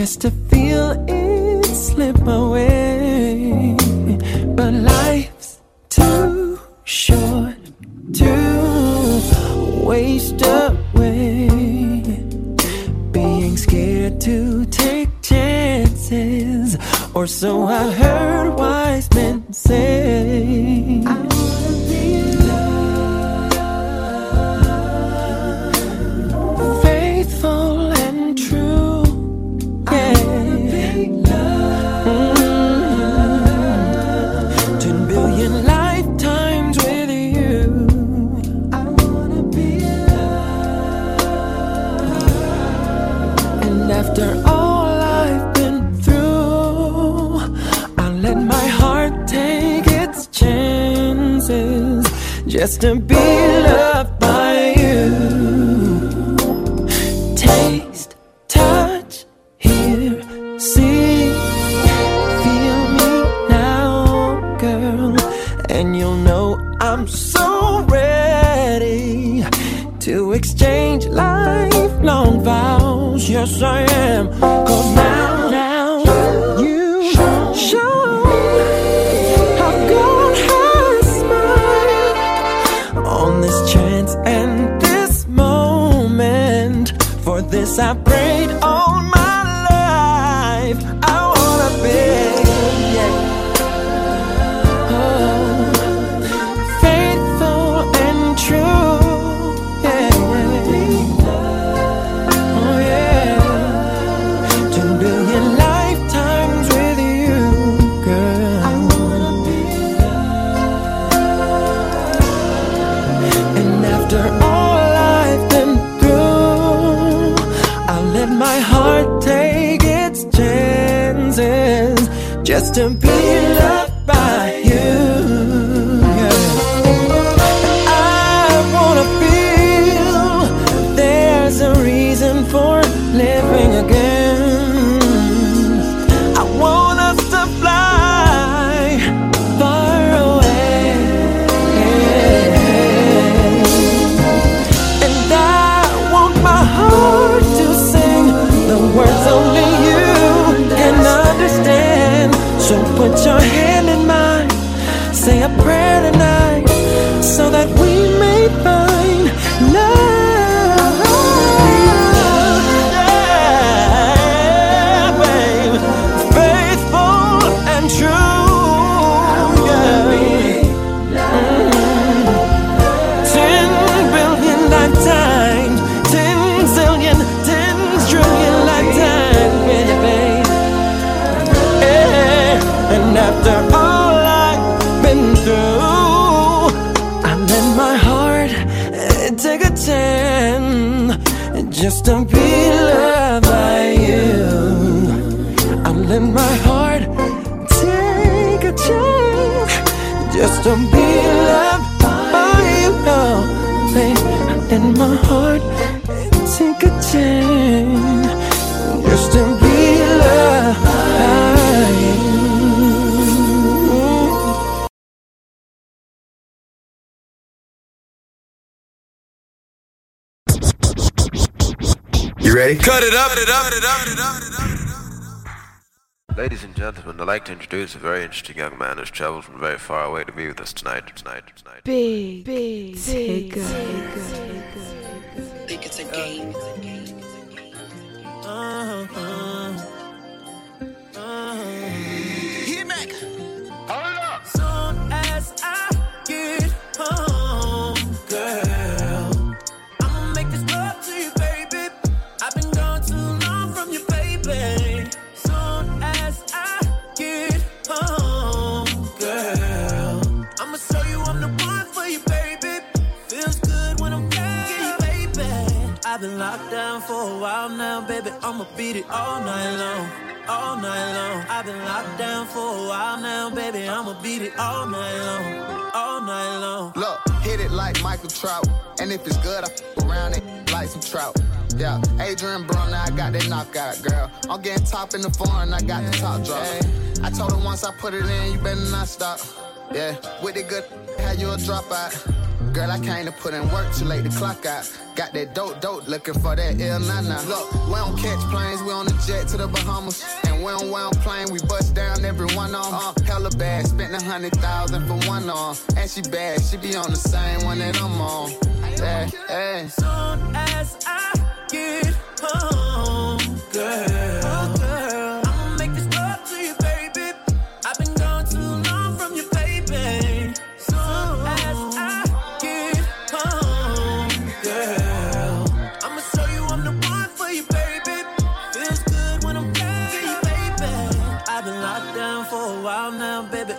just to feel it slip away. But life's too short to waste away, being scared to take chances, or so I heard wise men say. I wanna be loved, faithful and true. Yeah. I wanna be loved, 10 billion lifetimes with you. I wanna be loved, and after all just to be loved by you. Taste, touch, hear, see, feel me now, girl, and you'll know I'm so ready to exchange lifelong vows. Yes, I am. 'Cause now you show. For this I prayed all my life. I wanna be faithful and true. Yeah. Oh yeah. 10 billion lifetimes with you, girl. I wanna be loved, and after all I've been through, my heart take its chances just to be loved by you. Yeah. I wanna feel there's a reason for living again. I want us to fly far away, and I want my heart to say words only you can understand. So put your hand in mine, say a prayer tonight, so that we may find love. Yeah, babe, faithful and true. Yeah. 10 billion lifetimes, 10 zillion, 10 trillion. And after all I've been through, I let my heart take a chance just to be loved by you. I let my heart take a chance just to be loved by you. I let my heart take a chance just to be loved by you. You ready? Cut it up, Ladies and gentlemen, I'd like to introduce a very interesting young man who's traveled from very far away to be with us tonight. Big Tigger. I think it's a game. Get back. Hold up. Soon as I get home, girl, I'ma make this love to you, baby. I've been locked down for a while now, baby. I'ma beat it all night long, all night long. I've been locked down for a while now, baby. I'ma beat it all night long, all night long. Look, hit it like Michael Trout, and if it's good, I f*** around it like some trout. Yeah, Adrian Broner, I got that knockout, girl. I'm getting top in the foreign, I got the top drop. I told her once I put it in, you better not stop. Yeah, with the good, had you a dropout. Girl, I came to put in work too late to clock out. Got that dope, looking for that L99. Look, we don't catch planes, we on a jet to the Bahamas. And we don't wound plane, we bust down every one on. Hella bad, spent 100,000 for one on. And she bad, she be on the same one that I'm on. Hey, hey. Soon as I get home, girl.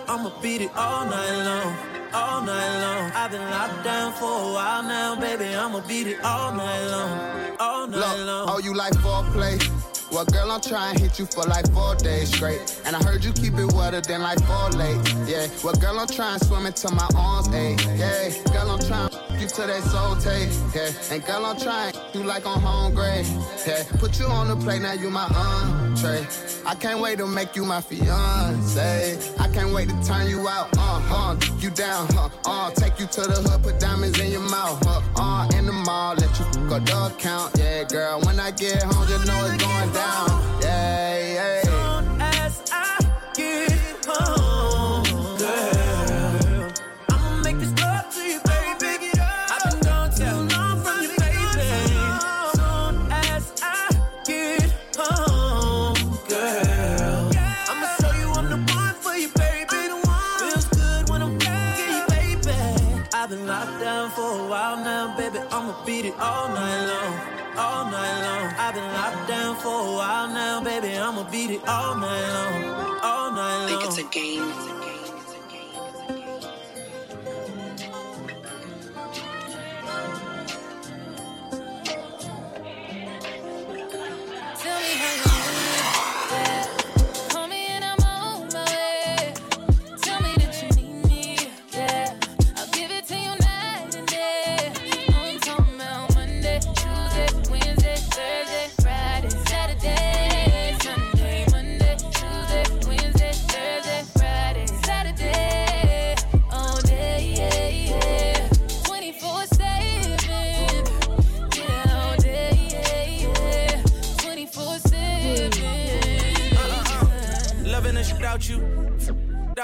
I'ma beat it all night long, all night long. I've been locked down for a while now, baby. I'ma beat it all night long, all night Look, long. Oh, you like foreplay? Well, girl, I'm trying to hit you for like 4 days straight. And I heard you keep it wetter than like 4 late. Yeah, well, girl, I'm trying to swim until my arms ache. Yeah, girl, I'm trying to you to that soul tape. Yeah, and girl, I'm trying you like on home grade. Yeah, put you on the plate, now you my entree. I can't wait to make you my fiancé. I can't wait to turn you out, you down, take you to the hood, put diamonds in your mouth, in the mall, let you go dog count, yeah, girl, when I get home, you know it's going down, yeah, yeah. Soon as I get home, girl. I'ma beat it all night long, all night long. I've been locked down for a while now, baby. I'ma beat it all night long, all night long. Think it's a game.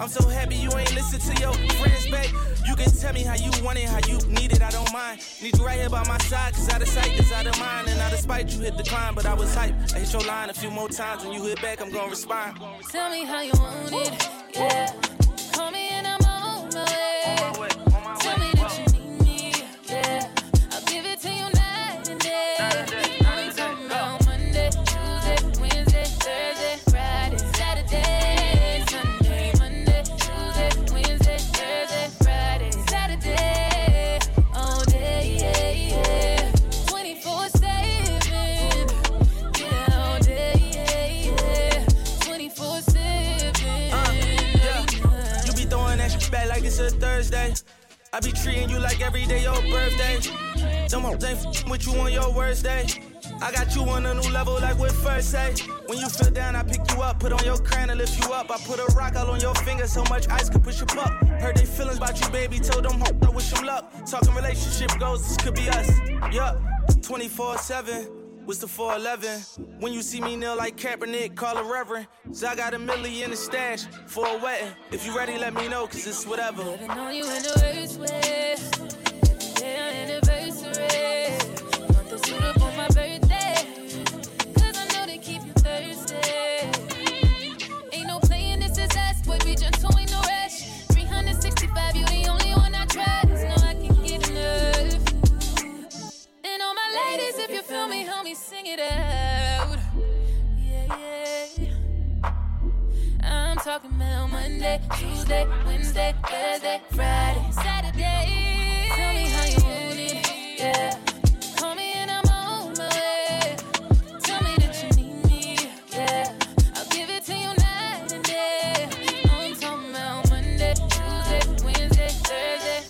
I'm so happy you ain't listen to your friends, babe. You can tell me how you want it, how you need it, I don't mind. Need you right here by my side, cause out of sight is out of mind. And out of spite, you hit decline, but I was hype. I hit your line a few more times, and you hit back, I'm gonna respond. Tell me how you want it, yeah. Call me and I'm on my way. On my way, on my way. Tell me that you need me, yeah. I'll give it to you night and day. Only talking about Monday, Tuesday, Wednesday, Thursday, Friday, Saturday. Thursday, I be treating you like every day your birthday. Them hoes ain't f***ing with you on your worst day. I got you on a new level like with first day. When you feel down, I pick you up, put on your crown and lift you up. I put a rock all on your finger so much ice could push you up. Heard they feelings about you, baby, told them hoes I wish them luck. Talking relationship goals, this could be us. Yup, 24/7. What's the 411? When you see me kneel like Kaepernick, call a reverend. So I got $1 million in the stash for a wedding. If you ready, let me know, cause it's whatever. Living on you in the worst way. Day on anniversary. Want the suit up on my birthday. Cause I know they keep you thirsty. Ain't no playing, this is us. Boy, we just ain't no rush. 365, you the only one I trust. No, I can get enough. And all my ladies, if you feel me, help me sing it out. Yeah, yeah. I'm talking about Monday, Tuesday, Wednesday, Thursday, Friday, Saturday. Tell me how you want it, yeah. Call me and I'm on my way. Tell me that you need me, yeah. I'll give it to you night and day. I'm talking about Monday, Tuesday, Wednesday, Thursday.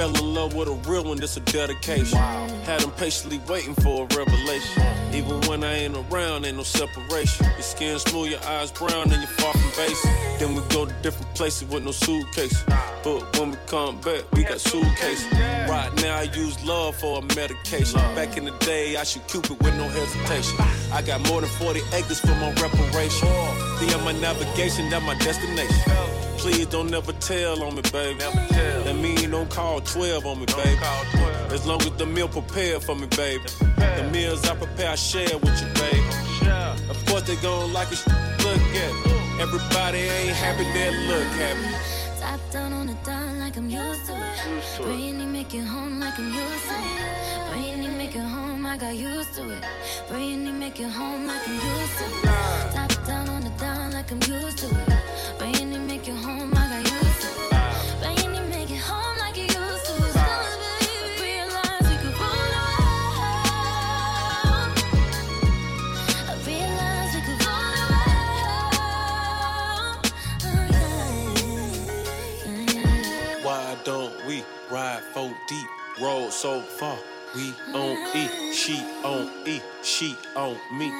Fell in love with a real one, that's a dedication. Wow. Had them patiently waiting for a revelation. Even when I ain't around, ain't no separation. Your skin smooth, your eyes brown, and you're far from basic. Then we go to different places with no suitcases. But when we come back, we got suitcases. Right now, I use love for a medication. Back in the day, I should cupid with no hesitation. I got more than 40 acres for my reparation. They on my navigation, that's my destination. Please don't never tell on me, baby. That mean don't call 12 on me, baby. As long as the meal prepared for me, baby. The meals I prepare, I share with you, baby. Of course they gon' like it, look at me. Everybody ain't happy, they look happy. Top down on the dime like I'm used to it. Brainy make it home like I'm used to it. Brainy make it home, I got used to it. Brainy make it home like I'm used to it. Top down on the dime like I'm used to it. Brainy make it home, I got used to it. Don't we ride 4 deep, roll so far, we on E, she on me.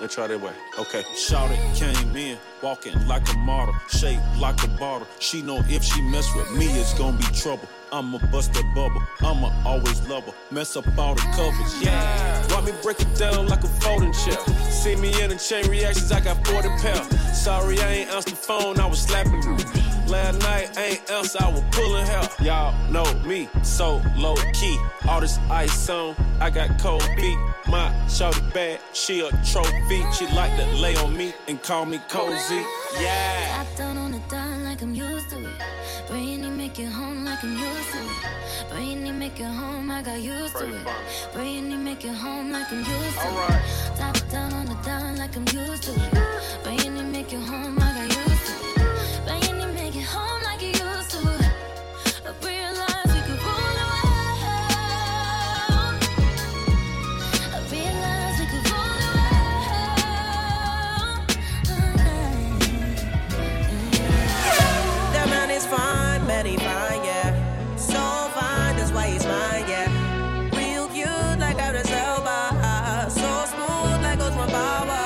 Let's try that way, okay. Shout it, came in, walking like a model, shaped like a bottle. She know if she mess with me, it's gonna be trouble. I'ma bust that bubble, I'ma always love her. Mess up all the covers, yeah. Why me break it down like a folding chair? See me in the chain reactions, I got 40 pounds. Sorry, I ain't answered the phone, I was slapping you. Last night ain't else, I was pulling hell. Y'all know me, so low key. All this ice on, I got cold feet. My shorty bad, she a trophy. She like to lay on me and call me cozy. Yeah. Top down on the dime like I'm used to it. Brainy make it home like I'm used to it. Brainy make it home, I got used to it. Brainy make it home like I'm used to it. Top down on the dime like I'm used to it. Brainy make it home, I got used to it. Home like you used to. I realized we could run around. I realized we could run around. That man is fine, man, he fine, yeah. So fine, that's why he's mine, yeah. Real cute like Idris Elba, so smooth like Osama bin Laden.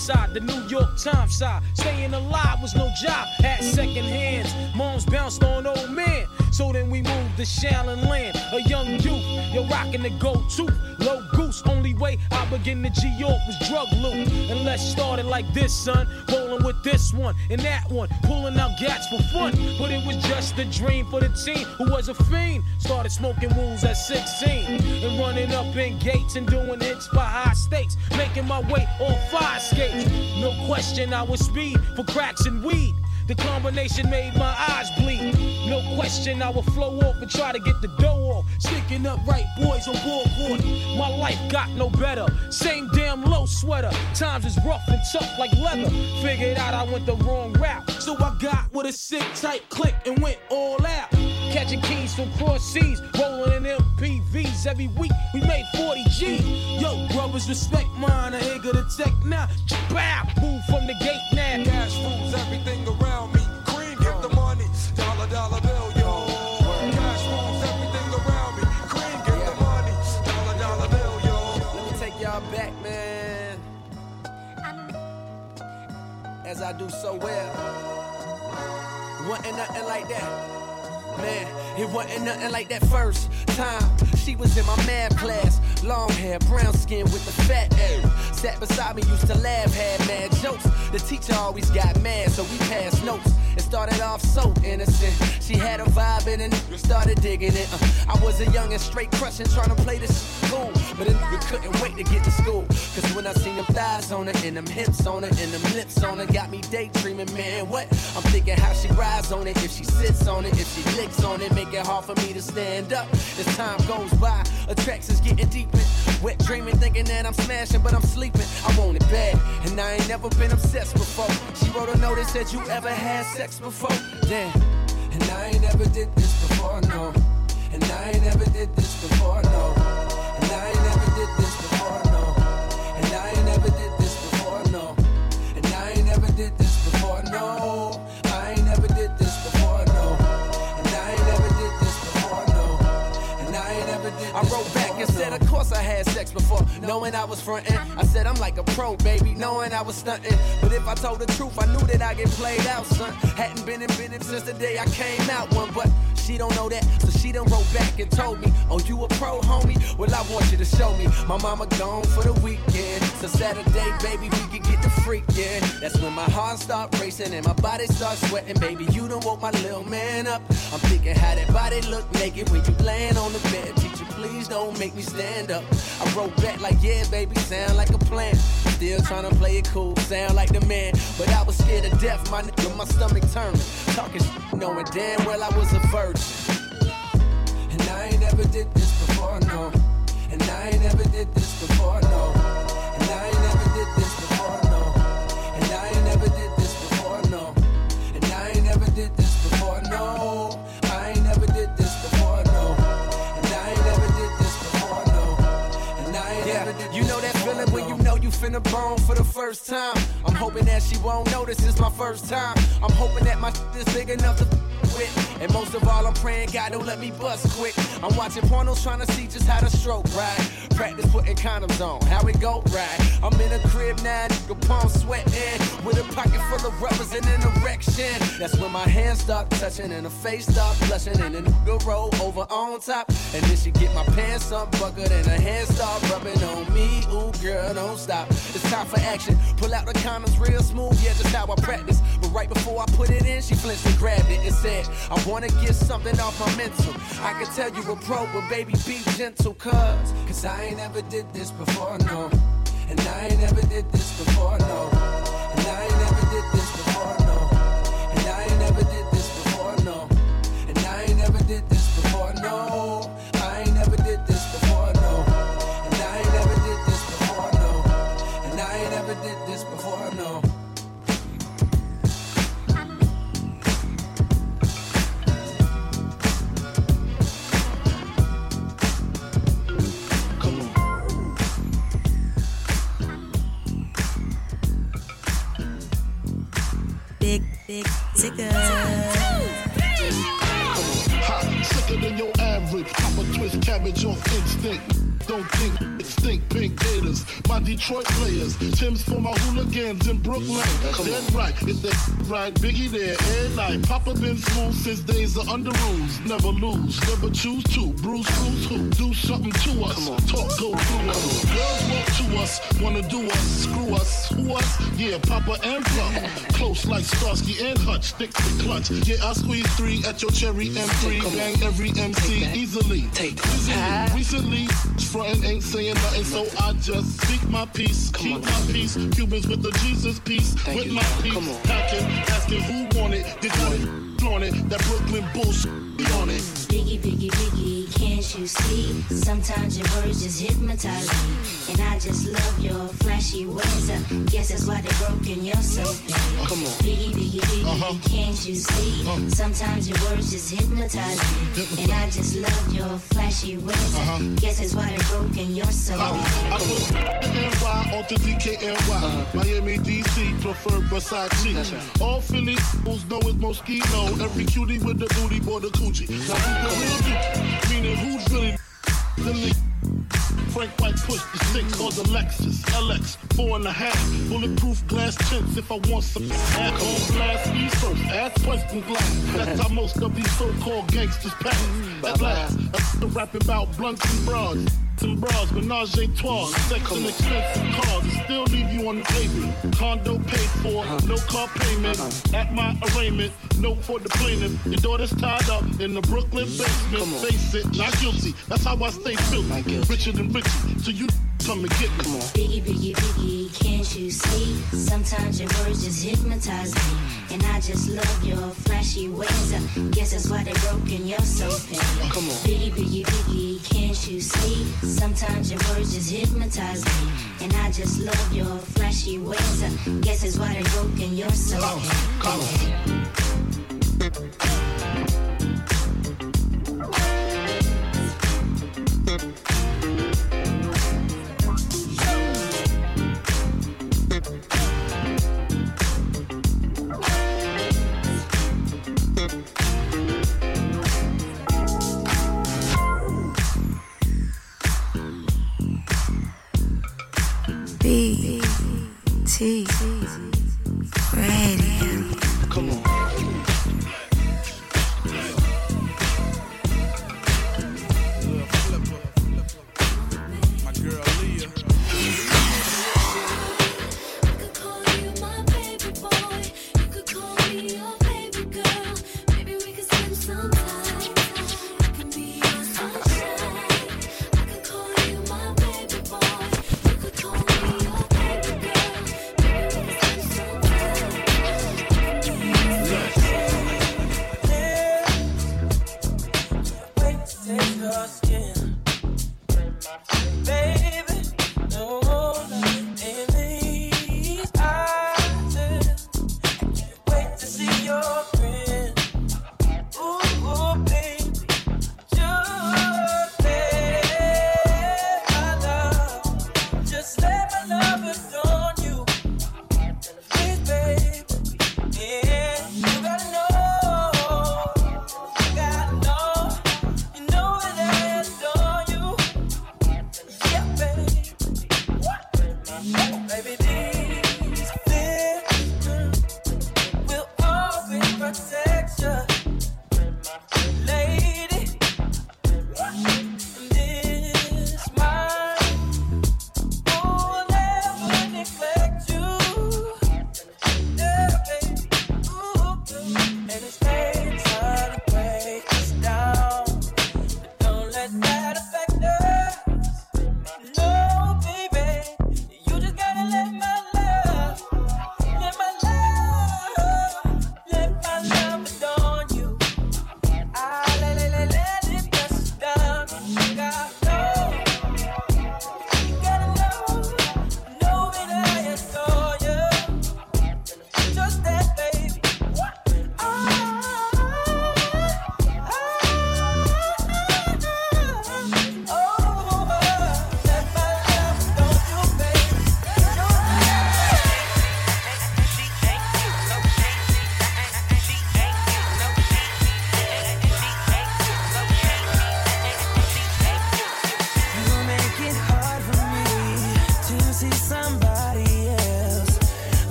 side, the New York Times side. Staying alive was no job, had second hands. Moms bounced on old men. So then we moved to Shaolin Land, a young youth. You're rocking the go-to, low goose. Only way I begin to G-York was drug loot. And let's start it like this, son. Rolling with this one and that one, pulling out gats for fun. But it was just a dream for the teen who was a fiend. Started smoking wools at 16 and running up in gates and doing hits for high stakes. Making my way on fire skates. No question, I was speed for cracks and weed. The combination made my eyes bleed. No question, I would flow off and try to get the dough off. Sticking up right boys on board. My life got no better. Same damn low sweater. Times is rough and tough like leather. Figured out I went the wrong route. So I got with a sick tight click and went all out. Catching keys from cross seas, rolling in MPVs. Every week we made 40 G's. Yo, brothers, respect mine. I ain't gonna tech now. Bow, move from the gate now. Cash rules everything around me. Cream, get the money. Dollar bill, yo. Cash rules everything around me. Cream, get the money. Dollar bill, yo. Let me take y'all back, man. As I do so well. Wasn't nothing like that. Man, it wasn't nothing like that first time. She was in my math class. Long hair, brown skin with the fat ass. Sat beside me, used to laugh, had mad jokes. The teacher always got mad, so we passed notes. It started off so innocent. She had a vibe in it, started digging it. I was a young and straight crushing, trying to play this cool. But a nigga couldn't wait to get to school. Cause when I seen them thighs on her, and them hips on her, and them lips on her, got me daydreaming, man, what? I'm thinking how she rides on it, if she sits on it, if she licks on it, make it hard for me to stand up. As time goes by, attraction's getting deeper. Wet dreaming, thinking that I'm smashing, but I'm sleeping. I want it bad, and I ain't never been obsessed before. She wrote a note that said, you ever had sex before? Damn, and I ain't never did this before, no. And I ain't never did this before, no. And I ain't never did this before, no. And I ain't never did this before, no. And I ain't never did this before, no. I ain't never did this before, no. And I ain't never did this before, no. And I ain't never did this before, no. I wrote back and said, of course I had sex before, knowing I was frontin'. I said I'm like a pro, baby, knowing I was stuntin'. But if I told the truth, I knew that I get played out, son. Hadn't been invented since the day I came out one, but she don't know that, so she done wrote back and told me, oh, you a pro, homie? Well, I want you to show me. My mama gone for the weekend, so Saturday, baby, we can get the freak, yeah. That's when my heart start racing and my body start sweating, baby, you done woke my little man up. I'm thinking how that body look naked when you laying on the bed. Teacher, please don't make me stand up. I wrote back like, yeah, baby, sound like a plan. Still trying to play it cool, sound like the man. But I was scared to death, my stomach turning. Talking knowing damn well I was a virgin. And I ain't never did this before, no. And I ain't never did this before, no. And I ain't never did this before, no. And I ain't never did this before, no. And I ain't never did this before, no. I ain't never did this before, no. And I ain't never did this before, no. And I ain't never did this before, no. You know that feeling when you know you finna bone for the first time. I'm hoping that she won't notice it's my first time. I'm hoping that my shit is big enough to quit. And most of all, I'm praying God don't let me bust quick. I'm watching pornos trying to see just how to stroke right. Practice putting condoms on, how it go right. I'm in a crib now, nigga, palm sweatin', with a pocket full of rubbers and an erection. That's when my hands start touching and her face start blushing, and the nigga roll over on top. And then she get my pants unbuckled and her hands start rubbing on me. Ooh, girl, don't stop. It's time for action. Pull out the condoms real smooth, yeah, just how I practice. But right before I put it in, she flinched and grabbed it and said, I wanna get something off my mental. I can tell you a pro, but baby, be gentle, cause I ain't never did this before, no. And I ain't never did this before, no. And I ain't never did this before, no. And I ain't never did this before, no. And I ain't never did this before, no. I ain't never did this before, no. And I ain't never did this before, no. And I ain't never did this before, no. Big ticker. 1, 2, 3. Hot, sicker than your average. Pop a twist cabbage on instinct. don't think, stink pink haters. My Detroit players, Tim's for my hooligans in Brooklyn. Dead right, it's that right, Biggie there, and I. Papa been smooth since days of under rules. Never lose, never choose to. Bruce Cruz who do something to us. Talk go through us. Girls want to us, wanna do us, screw us, who us? Yeah, Papa and Plum. Close like Starsky and Hutch, stick to clutch. Yeah, I squeeze three at your cherry M3. Bang every MC easily. Recently, frontin' ain't saying nothing, so I just seek my peace. Keep my peace. Cubans with the Jesus peace. With my peace. Packing, asking who want it. This on it. That Brooklyn bullshit be on it. Biggie, biggie, biggie, can't you see? Sometimes your words just hypnotize me. And I just love your flashy ways. Guess that's why they broken your soul. Come on. Biggie, biggie, biggie, can't you see? Sometimes your words just hypnotize me. And I just love your flashy ways. Guess that's why they broken your soul. I put NY onto DKNY. Miami, DC, prefer Versace. All Philly fools know it's Moschino. Every cutie with the booty, boy, the coochie. Now who's the real dude? Meaning who's really the leak? Frank White push the six or the Lexus LX 4.5 bulletproof glass tints. If I want some add on glass research, ask questions last. That's how most of these so-called gangsters pass. At last, I'm rapping about blunts and bras. And bras, menage a trois, sex and expensive cars. I still leave you on the pavement. Condo paid for, no car payment. At my arraignment, no for the plaintiff. Your daughter's tied up in the Brooklyn basement. Face it, not guilty. That's how I stay filthy. Richer than Richie, so you come and get me. Biggie, biggie, biggie, can't you see? Sometimes your words just hypnotize me. And I just love your flashy ways. Guess that's why they broken your soul. Biggie, biggie, biggie, can't you see? Sometimes your words just hypnotize me. And I just love your flashy ways. Guess that's why they broken your soul.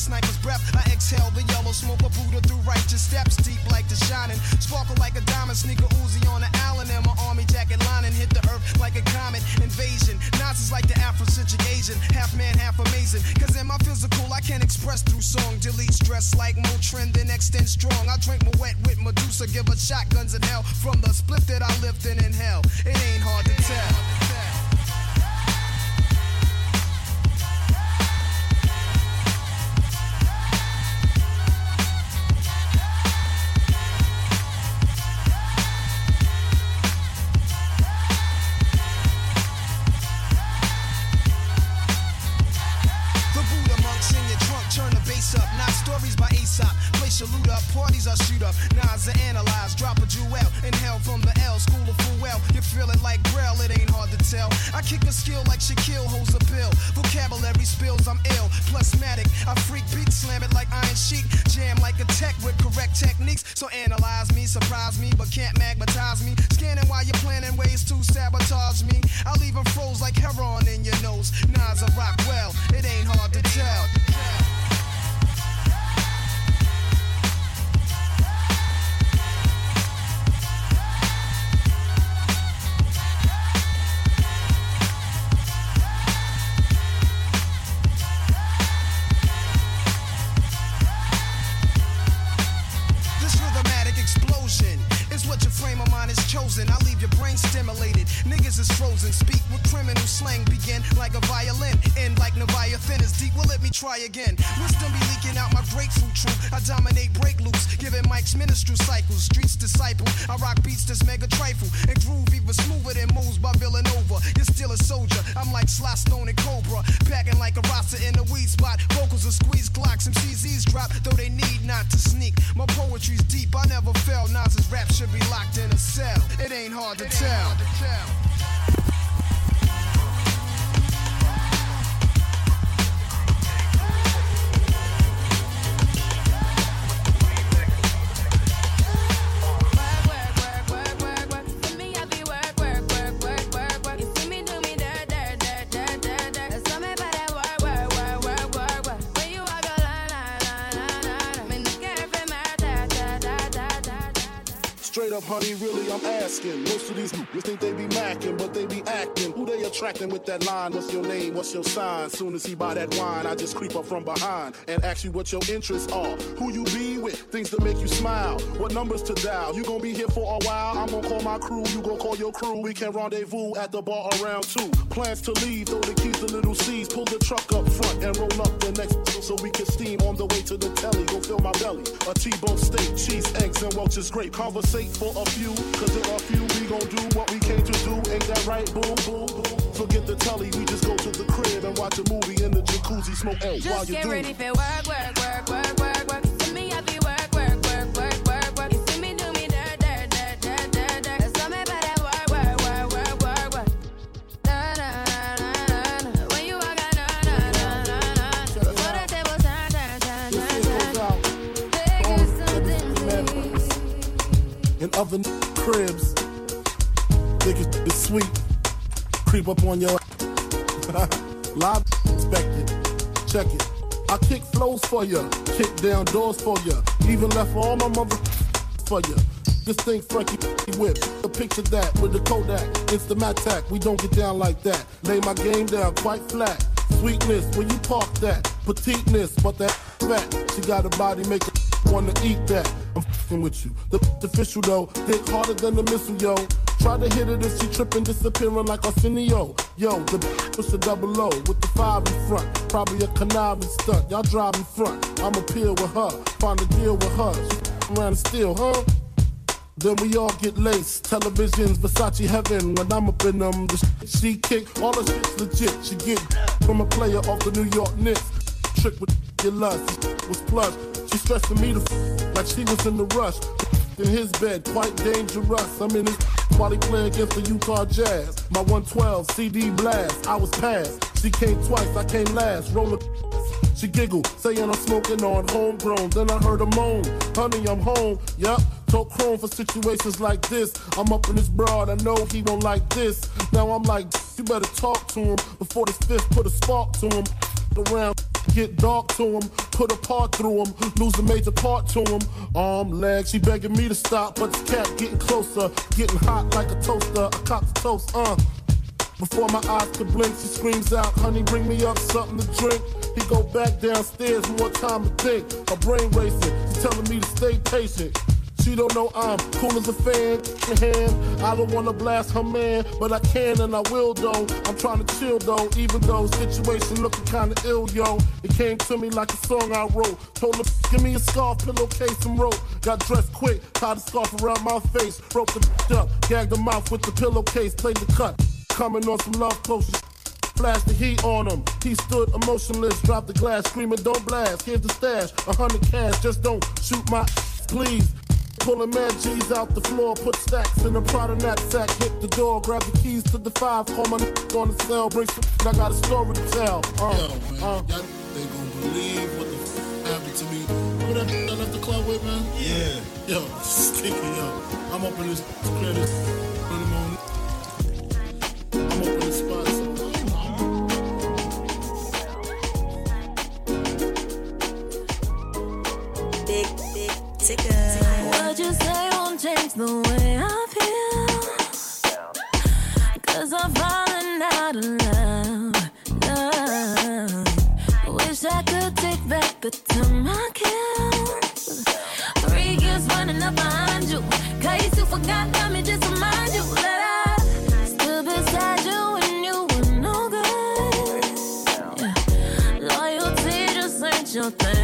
sniper's breath. I exhale the yellow smoke of Buddha through righteous steps, deep like the shining, sparkle like a diamond, sneaker Uzi on the island, and my army jacket lining hit the earth like a comet invasion. Nazis like the Afrocentric Asian, half man, half amazing. Cause in my physical, I can express through song, delete stress like Motrin, then extend strong. I drink my wet with Medusa, give her shotguns in hell from the split that I lived in hell. It ain't hard to tell. Loot up, parties I shoot up, Nas I analyze, drop a jewel, inhale from the L, school of full well, you feel it like Grail, it ain't hard to tell, I kick a skill like Shaquille holds a pill, vocabulary spills, I'm ill, plus matic, I freak beat, slam it like Iron Sheik, jam like a tech with correct techniques, so analyze me, surprise me, but can't magnetize me, scanning while you're planning ways to sabotage me, I'll even froze like heroin in your nose, Nas I rock well, it ain't hard to tell. I leave your brain stimulated, niggas is frozen, speak with criminal slang, begin like a violin, end like Leviathan is deep, well let me try again, wisdom be leaking out my grapefruit truth, I dominate break loops, giving Mike's ministry cycles, streets disciple, I rock beats that's mega trifle, and groove even smoother than moves by Villanova, you're still a soldier, I'm like Sly Stone and Cobra, packing like a roster in a weed spot, vocals are squeezed clocks, MCZ's drop, though they need not to sneak, my poetry's deep, I never fell, Nas's rap should be locked in a cell. It ain't hard to tell. Honey, really, I'm asking. Most of these niggas think they be macking, but they be acting. Who they attracting with that line? What's your name? What's your sign? Soon as he buy that wine, I just creep up from behind and ask you what your interests are, who you be with, things to make you smile, what numbers to dial. You gonna be here for a while. I'm gonna call my crew. You gonna call your crew. We can rendezvous at the bar around 2. Plans to leave. Throw the keys to Little C's. Pull the truck up front and roll up the next so we can steam on the way to the telly. Go fill my belly. A T-bone steak, cheese, eggs, and Welch's grape. Conversate for a few, cause there are few. We gon' do what we came to do, ain't that right? Boom, boom, boom. Forget the telly, we just go to the crib and watch a movie in the jacuzzi, smoke out while you do. Just get ready for work, work, work, work, work, work. To me, I be work, work, work, work, work, work. You see me do me dirt, dirt, dirt, dirt, dirt, dirt. There's something about that work, work, work, work, work, work. Na na na na na. When you walk out, na na na na na. So for the table, time, time, time, time, time. They get something deep. And other cribs, niggas is sweet, creep up on your live expected, check it. I kick flows for ya, kick down doors for ya, even left all my mother for ya. This thing Frankie whip, a picture that with the Kodak, it's the Mattac, we don't get down like that. Lay my game down quite flat, sweetness when you park that, petiteness but that fat, she got a body make it wanna eat that. I'm f***ing with you. The official though, hit harder than the missile, yo. Try to hit it if she trippin', disappearing like Arsenio. Yo, the push the double O with the 5 in front. Probably a conniving stunt. Y'all drive in front. I'ma peel with her. Find a deal with her. She f***ing around and steal, huh? Then we all get laced. Televisions, Versace heaven. When I'm up in them, the she kick. All the shit's legit. She get from a player off the New York Knicks. Trick with your lust. Was plush. She stressing me the like she was in the rush. In his bed, quite dangerous. I'm in his while he play against the Utah Jazz. My 112 CD blast, I was passed. She came twice, I came last. Rolling, she giggled, saying I'm smoking on homegrown. Then I heard her moan, honey, I'm home. Yup, talk chrome for situations like this. I'm up in this broad, I know he don't like this. Now I'm like, you better talk to him before this fifth put a spark to him around. Get dark to him, put a part through him, lose a major part to him. Arm, leg, she begging me to stop, but the cat getting closer, getting hot like a toaster. I cop the toast, Before my eyes could blink, she screams out, honey, bring me up something to drink. He go back downstairs, more time to think. My brain racing, she's telling me to stay patient. She don't know I'm cool as a fan. I don't wanna blast her man, but I can and I will though. I'm trying to chill though, even though situation looking kinda ill, yo. It came to me like a song I wrote. Told her, give me a scarf, pillowcase, and rope. Got dressed quick, tied a scarf around my face. Broke the up, gagged the mouth with the pillowcase, played the cut. Coming on some love potion. Flash the heat on him. He stood emotionless, dropped the glass, screaming, don't blast. Here's the stash, 100 cash, just don't shoot my please. Pulling mad G's out the floor, put stacks in a Prada knapsack, hit the door, grab the keys to the 5, call my on the cell, bring some, I got a story to tell. Y'all, they gon' believe what the happened to me. Remember that I left the club with, man? Yeah. Yo, sticky, yo. I'm up in this credit. I'm up in this spot. So. Big ticker. What you say won't change the way I feel, 'cause I'm falling out of love. Wish I could take back the time I killed. 3 years running up behind you, 'cause you two forgot, let me just remind you that I stood beside you when you were no good. Yeah. Loyalty just ain't your thing.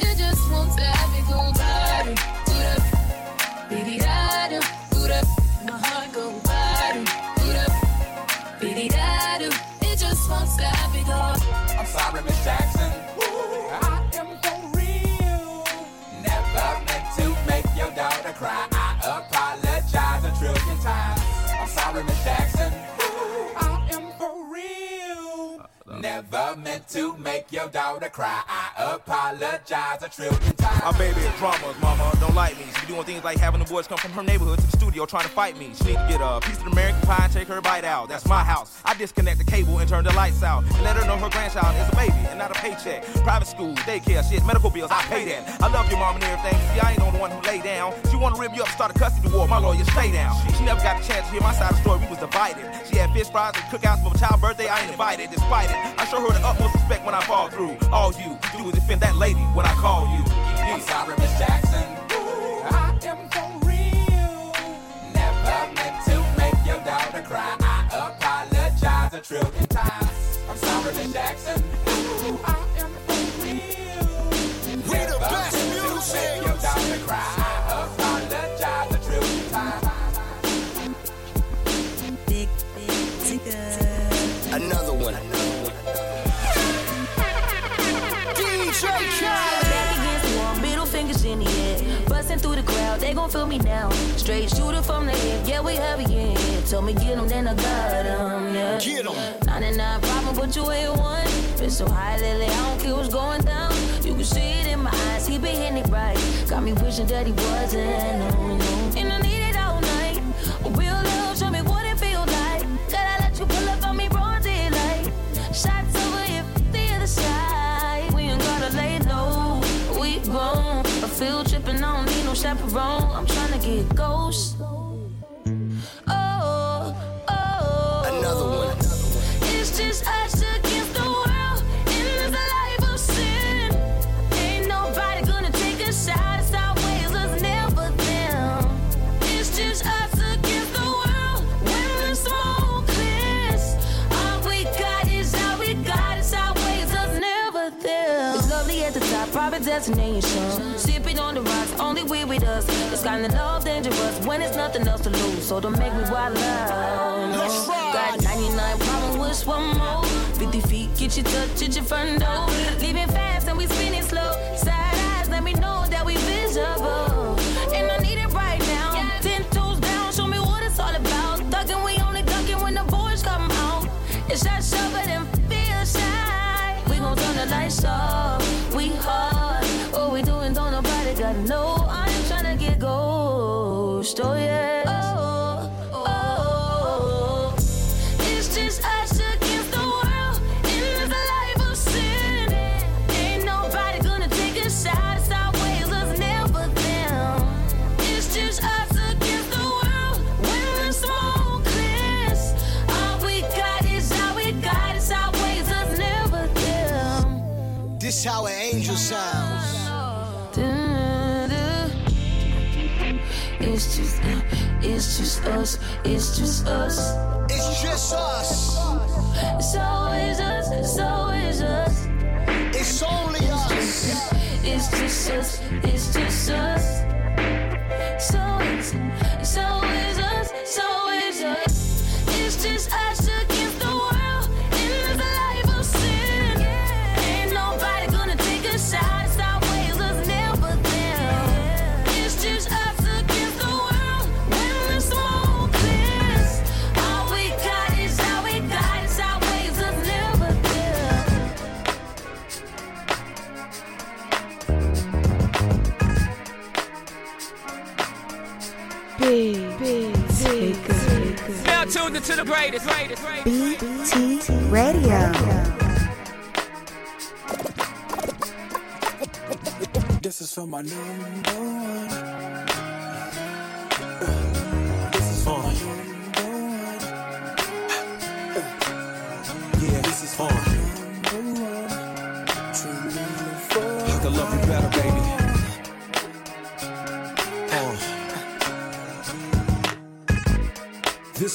It just won't stop, it gon' body. meant to make your daughter cry. I apologize a trillion times. My baby is drama, mama don't like me. She be doing things like having the boys come from her neighborhood to the studio trying to fight me. She need to get a piece of American pie and take her bite out. That's my house. I disconnect the cable and turn the lights out. And let her know her grandchild is a baby and not a paycheck. Private school, daycare, shit, medical bills, I pay that. I love your mom and everything. See, I ain't the only one who lay down. She wanna rip you up, start a custody war. My lawyer, stay down. She never got a chance to hear my side of the story. We was divided. She had fish fries and cookouts for my child's birthday. I ain't invited. Despite it, I show her the utmost respect when I fall through. All you do is defend that lady when I call you. I'm sorry, Miss Jackson. Ooh, I am for real. Never meant to make your daughter cry. I apologize a trillion times. I'm sorry, Miss Jackson. Ooh, I am for real. We the best music. Never meant to make your daughter cry. I apologize a trillion times. Big, big, big. Another one. DJ K. Bustin' through the crowd, they gon' feel me now. Straight shooter from the hip, yeah, we heavy, yeah. Told me get 'em, then I got 'em, yeah. Get 'em. 99 problem, but you ain't one. Been so high lately, I don't care what's going down. You can see it in my eyes, he been hitting it right. Got me wishing that he wasn't, no. And I need it all night. A real love, show me what it feel like. Gotta let you pull up on me, bronze daylight. Shots over here, the other side. We ain't gotta lay low, we grown. I feel trippin', I don't need no chaperone. I'm tryna get ghost. Oh, another one. It's just us against the world, and it's a life of sin. Ain't nobody gonna take a shot. It's our ways, us never them. It's just us against the world, when the smoke clears. All we got is all we got. It's our ways, us never them. It's lovely at the top, private destination. On the rise, only we with us. It's kinda love dangerous when it's nothing else to lose. So don't make me wild out. No. Got 99 problems, wish one more. 50 feet, get your touch, at your front door. Living fast and we spinning slow. Side eyes, let me know that we visible. And I need it right now. 10 toes down, show me what it's all about. Thuggin', we only duckin' when the boys come out. It's that shovel and feel shy. We gon' turn the lights off. We hard. All we doing don't know. Got no, I'm tryna get ghost, oh yeah. Oh, it's just us against the world, and it's a life of sin. Ain't nobody gonna take a shot, it's our ways, us never them. It's just us against the world, when the smoke clears. All we got is all we got, it's our ways, us never them. This how an angel sounds. It's just us. It's just us. It's always us, it's always us. It's only us. It's just us, it's just us. So it's always us, it's always us. It's just us against the world, and the life of sin. Ain't nobody gonna take a shot, it's our ways, us never them. It's just us. Now tuned into the greatest. BT Radio. This is for my number one. This is for my number one. Yeah, this is for my number one. I could love you better, baby. This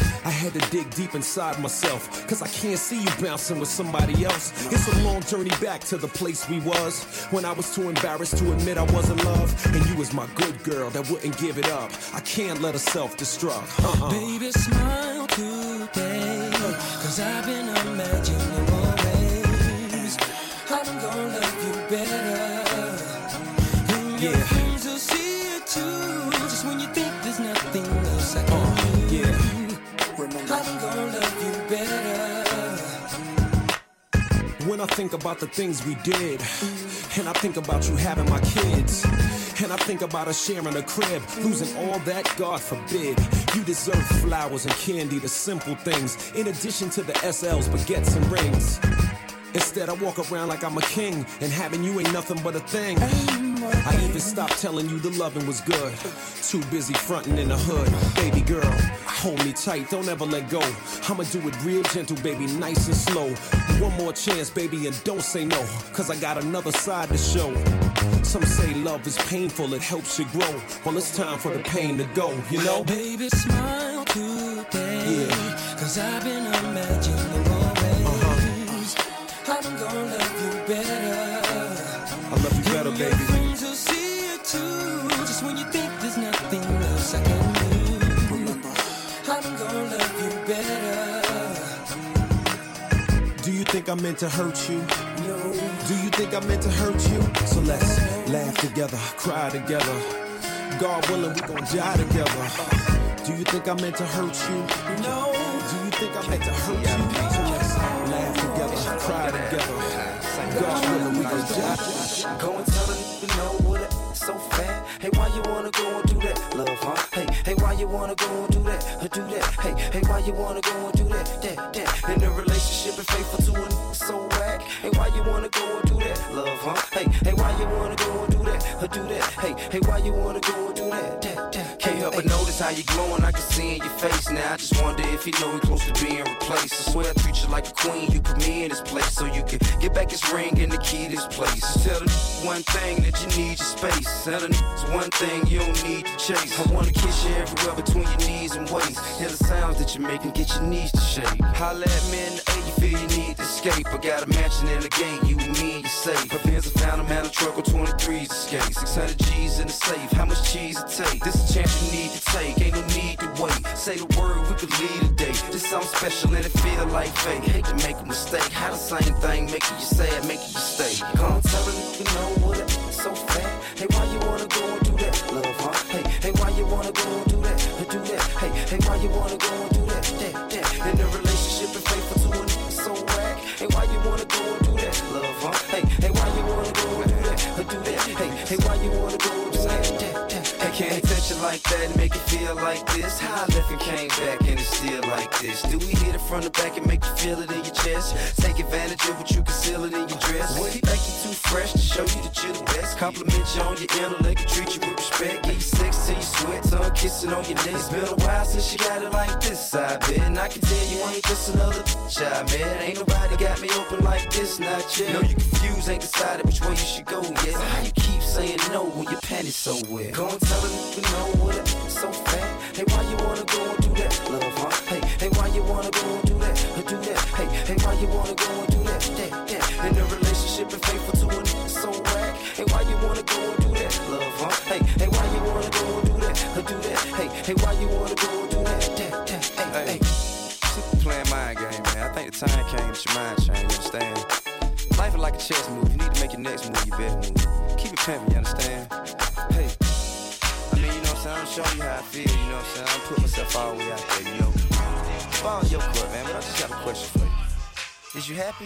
I had to dig deep inside myself, cause I can't see you bouncing with somebody else. It's a long journey back to the place we was, when I was too embarrassed to admit I was in love, and you was my good girl that wouldn't give it up. I can't let her self-destruct. Baby, smile today, cause I've been imagining more ways I'm gonna love you better. And your friends will see it too, just when you think there's nothing else I can do. Remember, I'm gonna love you better. When I think about the things we did, and I think about you having my kids, and I think about us sharing a crib, losing all that, God forbid. You deserve flowers and candy, the simple things, in addition to the SLs, baguettes and rings. Instead, I walk around like I'm a king, and having you ain't nothing but a thing. I even stopped telling you the loving was good. Too busy fronting in the hood. Baby girl, hold me tight, don't ever let go. I'ma do it real gentle, baby, nice and slow. One more chance, baby, and don't say no, cause I got another side to show. Some say love is painful, it helps you grow. Well, it's time for the pain to go, you know? Baby, smile today, cause I've been imagining more ways I'm gonna love you better. I love you better, baby. Just when you think there's nothing else I can do, remember, I'm gonna love you better. Do you think I meant to hurt you? No. Do you think I meant to hurt you? So let's laugh together, cry together. God willing, we gon' die together. Do you think I meant to hurt you? No. Do you think I meant to hurt you? So let's laugh together, cry together. God willing, we gon' die. Go and tell them you know what it is. So fat, hey, why you wanna go and do that, love, huh? Hey, hey, why you wanna go and do that, or do that? Hey, hey, why you wanna go and do that? In a relationship and faithful to a so whack. Hey, why you wanna go and do that, love, huh? Hey, hey, why you wanna go and do that, or do that? Hey, hey, why you wanna go and do that? Can't help but notice how you glowing, I can see in your face. Now I just wonder if you know you're close to being replaced. I swear I treat you like a queen, you put me in this place so you can get back this ring and the key to this place. Just tell the one thing that you need your space. Selling is one thing you don't need to chase. I wanna kiss you everywhere between your knees and waist. Hear the sounds that you're making, get your knees to shake. Holla at me in the A, you feel you need to escape. I got a mansion in the gate, you and me, you're safe. My fans have found a man, a truck on 23's escape. 600 G's in the safe, how much cheese it take? This is a chance you need to take, ain't no need to wait. Say the word, we could lead today. This something special and it feel like fate. Hate to make a mistake, how the same thing making you sad, making you stay. Come tell me you know what it is, so fat. Hey, why you wanna go and do that, love, huh? Hey, hey, why you wanna go and do that, or do that? Hey, hey, why you wanna go and do that? In a relationship and faithful to a so whack. Hey, why you wanna go and do that, love, huh? Hey, hey, why you wanna go and do that, or do that? Hey, hey, why you wanna go and do that? Hey, can't touch it like that and make it feel like this. How I left and came back and it's still like this. Do we hit it from the back and make you feel it in your chest? Take advantage of what you conceal it in your dress. What do you think you too fresh to show you that you're the best? Compliment you on your intellect and treat you with respect. Give you sex till you sweat, tongue kissing on your neck. It's been a while since you got it like this, I bet. And I can tell you ain't just another bitch I met. Ain't nobody got me open like this, not yet. No, you confused, ain't decided which way you should go yet. So how you keep saying no when your panties so wet? Go and tell a nigga no what it is, so fat. Hey, why you wanna go and do that, love, huh? Hey, hey, why you wanna go and do that, or do that? Hey, hey, why you wanna go and do that? In a relationship and faithful to a nigga so whack. Hey, why you wanna go and do that, love, huh? Hey, hey, why you wanna go and do that, or do that? Hey, hey, why you wanna go and do that? Hey, hey, super playing mind game, man. I think the time came that your mind changed, you understand? Life is like a chess move, you need to make your next move your best move. Keep it pimping, you understand? Hey, I'm showing you how I feel, you know what I'm saying? I'm putting myself all the way out there, yo. Follow your court, man, but I just got a question for you. Is you happy?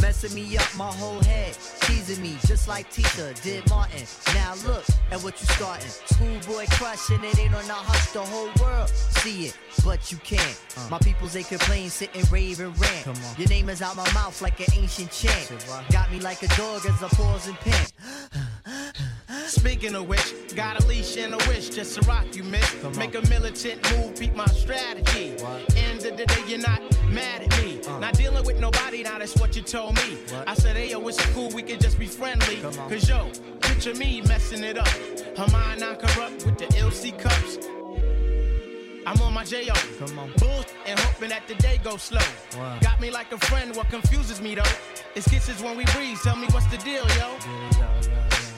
Messing me up my whole head, teasing me just like Tita did Martin. Now look at what you starting. Schoolboy crushing it ain't on the hush, the whole world see it, but you can't. My peoples they complain, sit and rave and rant. Your name is out my mouth like an ancient chant. Got me like a dog as I pause and pant. Speaking of which, got a leash and a wish just to rock you, miss. Make a militant move, beat my strategy. End of the day, you're not mad at me. Not dealing with nobody, now that's what you told me. What? I said, hey, yo, it's cool, we can just be friendly. Cause yo, picture me messing it up. Her mind non-corrupt with the LC cups. I'm on my J.O. Bull and hoping that the day goes slow. Wow. Got me like a friend, what confuses me though? It's kisses when we breathe, tell me what's the deal, yo? Yeah.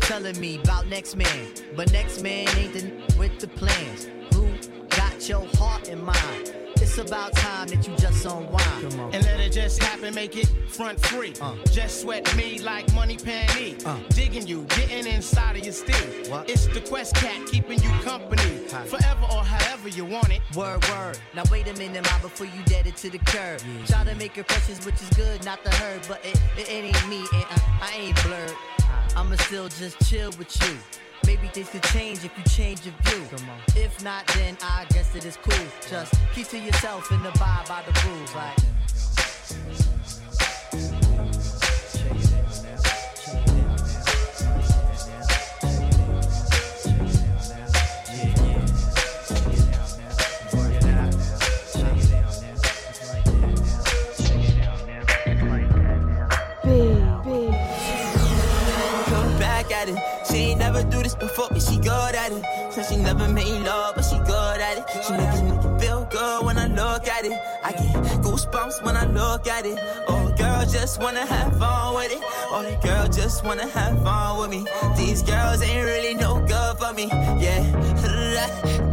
Telling me about next man, but next man ain't the with the plans. Who got your heart in mind? It's about time that you just unwind and let it just happen. Make it front free. Just sweat me like money panty. Digging you, getting inside of your steel. What? It's the Quest Cat keeping you company forever or however you want it. Word. Now wait a minute, ma, before you dead it to the curb. Try to make impressions, which is good, not the herd, but it ain't me and I ain't blurred. I'ma still just chill with you. Maybe things could change if you change your view. If not, then I guess it is cool. Just keep to yourself and abide by the rules. Like she ain't never do this before, but she good at it. So she never made love, but she good at it. She make it feel good when I look at it. I get goosebumps when I look at it. Oh, girl just wanna have fun with it. Oh, the girl just wanna have fun with me. These girls ain't really no good for me. Yeah.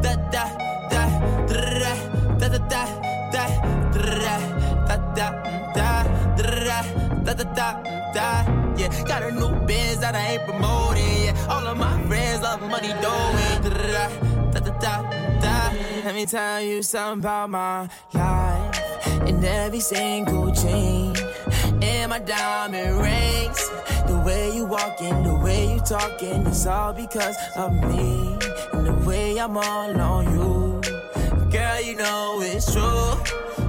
Da da da da da da da da da da da da da da. Yeah, got a new biz that I ain't promoting. Yeah, all of my friends love money doing. Let me tell you something about my life. And every single chain and my diamond rings. The way you walking, the way you talking, it's all because of me. And the way I'm all on you, girl, you know it's true.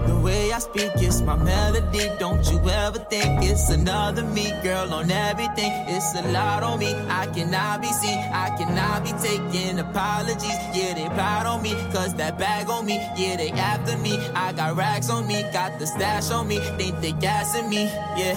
The way I speak is my melody. Don't you ever think it's another me, girl, on everything. It's a lot on me. I cannot be seen. I cannot be taking apologies. Yeah, they plot on me, cause that bag on me. Yeah, they after me. I got racks on me. Got the stash on me. Think they gassing me. Yeah.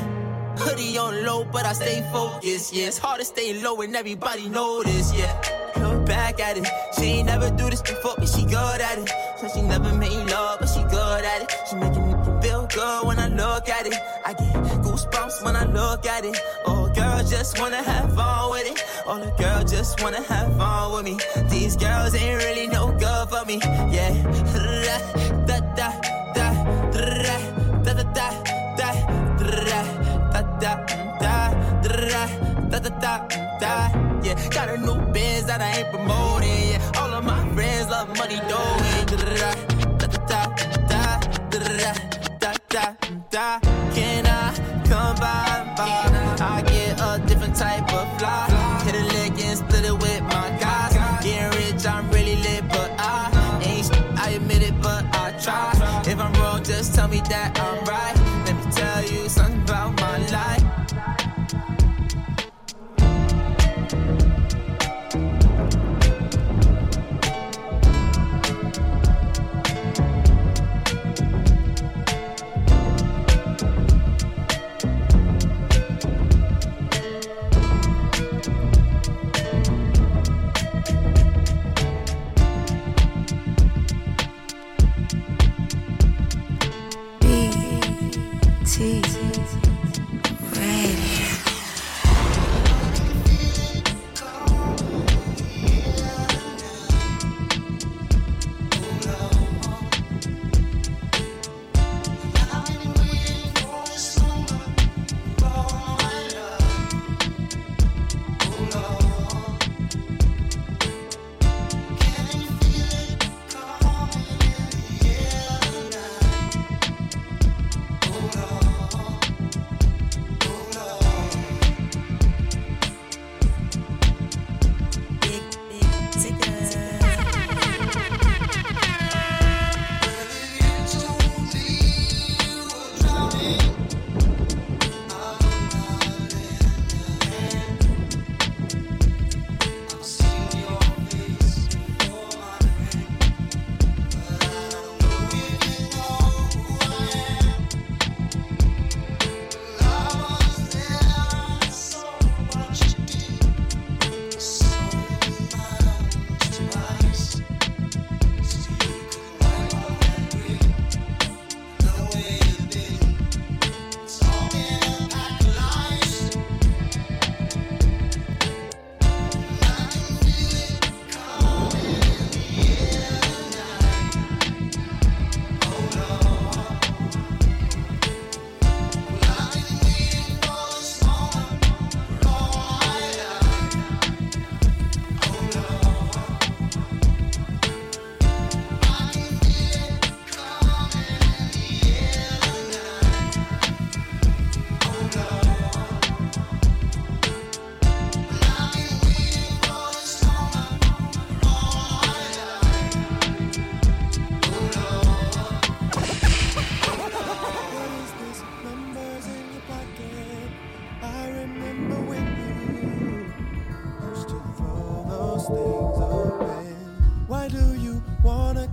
Hoodie on low, but I stay focused. Yeah, it's hard to stay low and everybody know this. Yeah. Look back at it. She ain't never do this before, but she good at it. So she never made love, but she good at it. She making me feel good when I look at it. I get goosebumps when I look at it. Oh, girl just wanna have fun with it. Oh, the girl just wanna have fun with me. These girls ain't really no good for me. Yeah. Da da da da da da da da da da da da da. Yeah, got a new biz that I ain't promoting. Yeah, all of my friends love money doing. Can I come by? I get a different type of fly. Hit a lick and split it with my guys. Getting rich, I'm really lit, but I ain't I admit it, but I try. If I'm wrong, just tell me that I'm right. Let me tell you something about my life.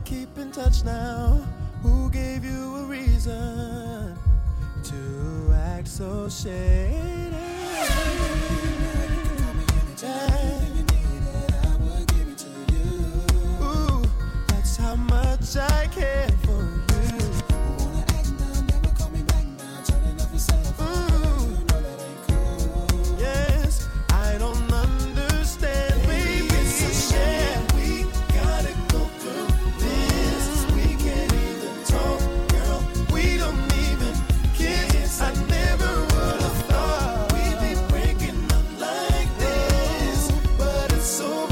keep in touch now? Who gave you a reason to act so shady? I care for you. I wanna act now, never call me back now. Turning off your cell phone, you know that ain't cool. Yes, I don't understand. Baby, it's a shame we gotta go through this. We can't even talk, girl. We don't even kiss. I never would have thought we'd be breaking up like this, but it's over.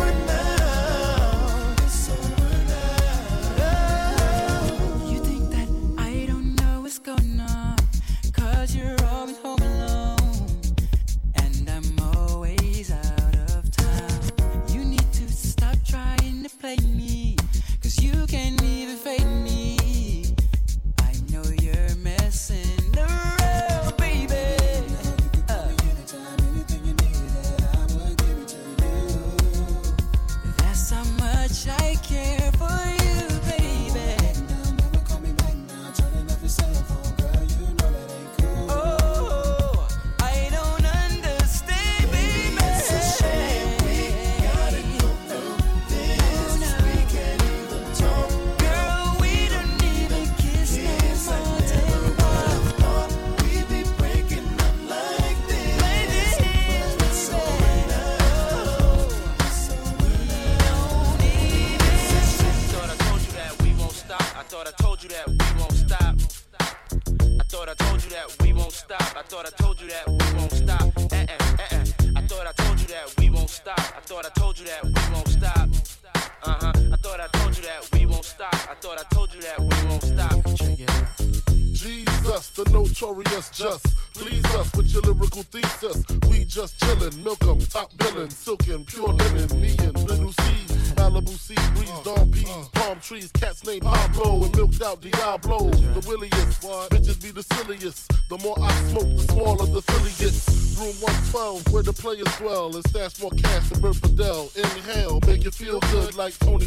Well, and stash more cash than Bert Fidel. Inhale, make you feel good like Tony.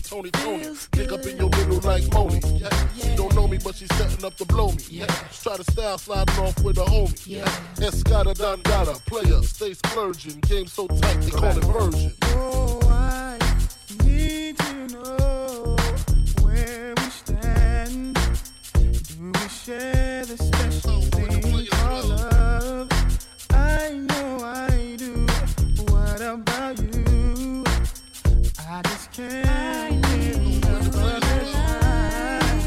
Dig up in your middle like Moni. Yeah. She don't know me, but she's setting up to blow me. Yeah. Try to style sliding off with a homie. Yeah. Escada Dangada, player, stay splurging. Game so tight, they call it version. Oh, I need to know where we stand. Do we share the special thing called love? I know I do. What about you? I just can't live another time.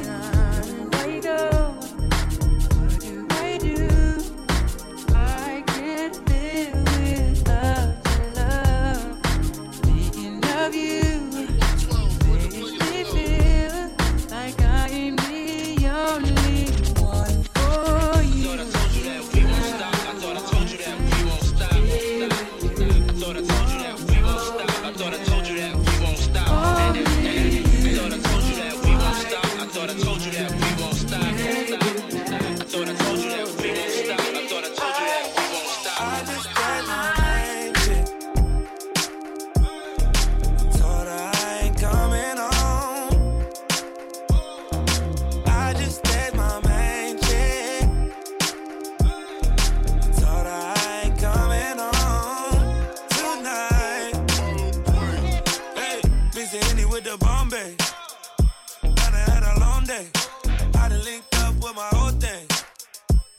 Wait up, what do I do? I can't live without your love. Thinking of you makes me feel like I am the only one for you. I told you that we won't stop.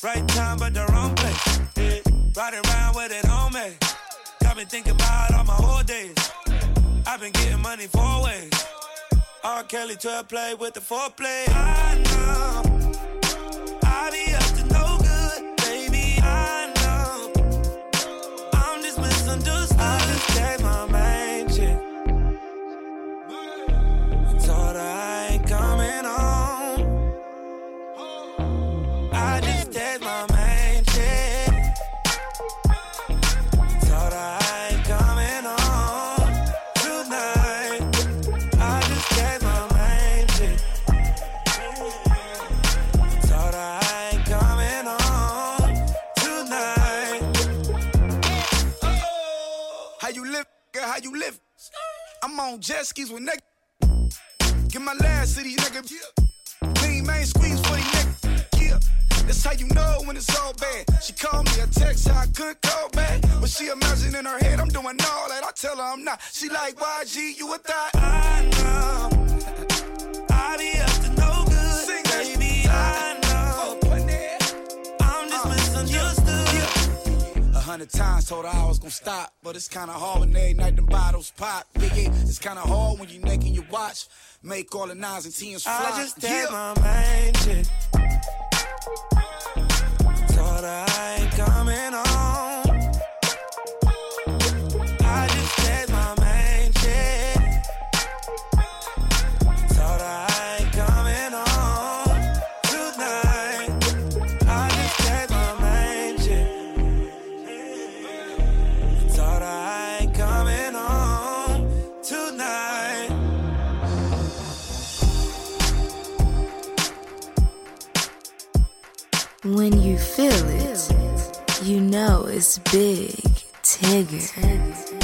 Right time, but the wrong place. Yeah. Riding around with it on me. Got me thinking about all my whole days. I've been getting money 4 ways. R. Kelly to a play with the foreplay. I know. I be up to no good, baby. I know. I'm just misunderstood. I just gave my main chick. I told her I ain't coming home. You live, girl, how you live? I'm on jet skis with niggas. Get my last city, nigga. Lean main squeeze for the nigga. Yeah. That's how you know when it's all bad. She called me, I text her, I couldn't call back. But she imagine in her head, I'm doing all that. I tell her I'm not. She like, YG, you a thot. I know. I be up to no good. Sing baby, I know. I'm just misunderstood. Yeah. 100 times told her I was gonna stop. But it's kinda hard when every night them bottles pop. Biggie, it's kinda hard when you making your watch. Make all the 9s and 10s fly. I just did my main shit. Told her I ain't coming home. I just did my main shit. Told her I ain't coming home tonight. I just did my main shit. Told her I ain't coming home tonight. When you feel it, you know it's big, Tigger.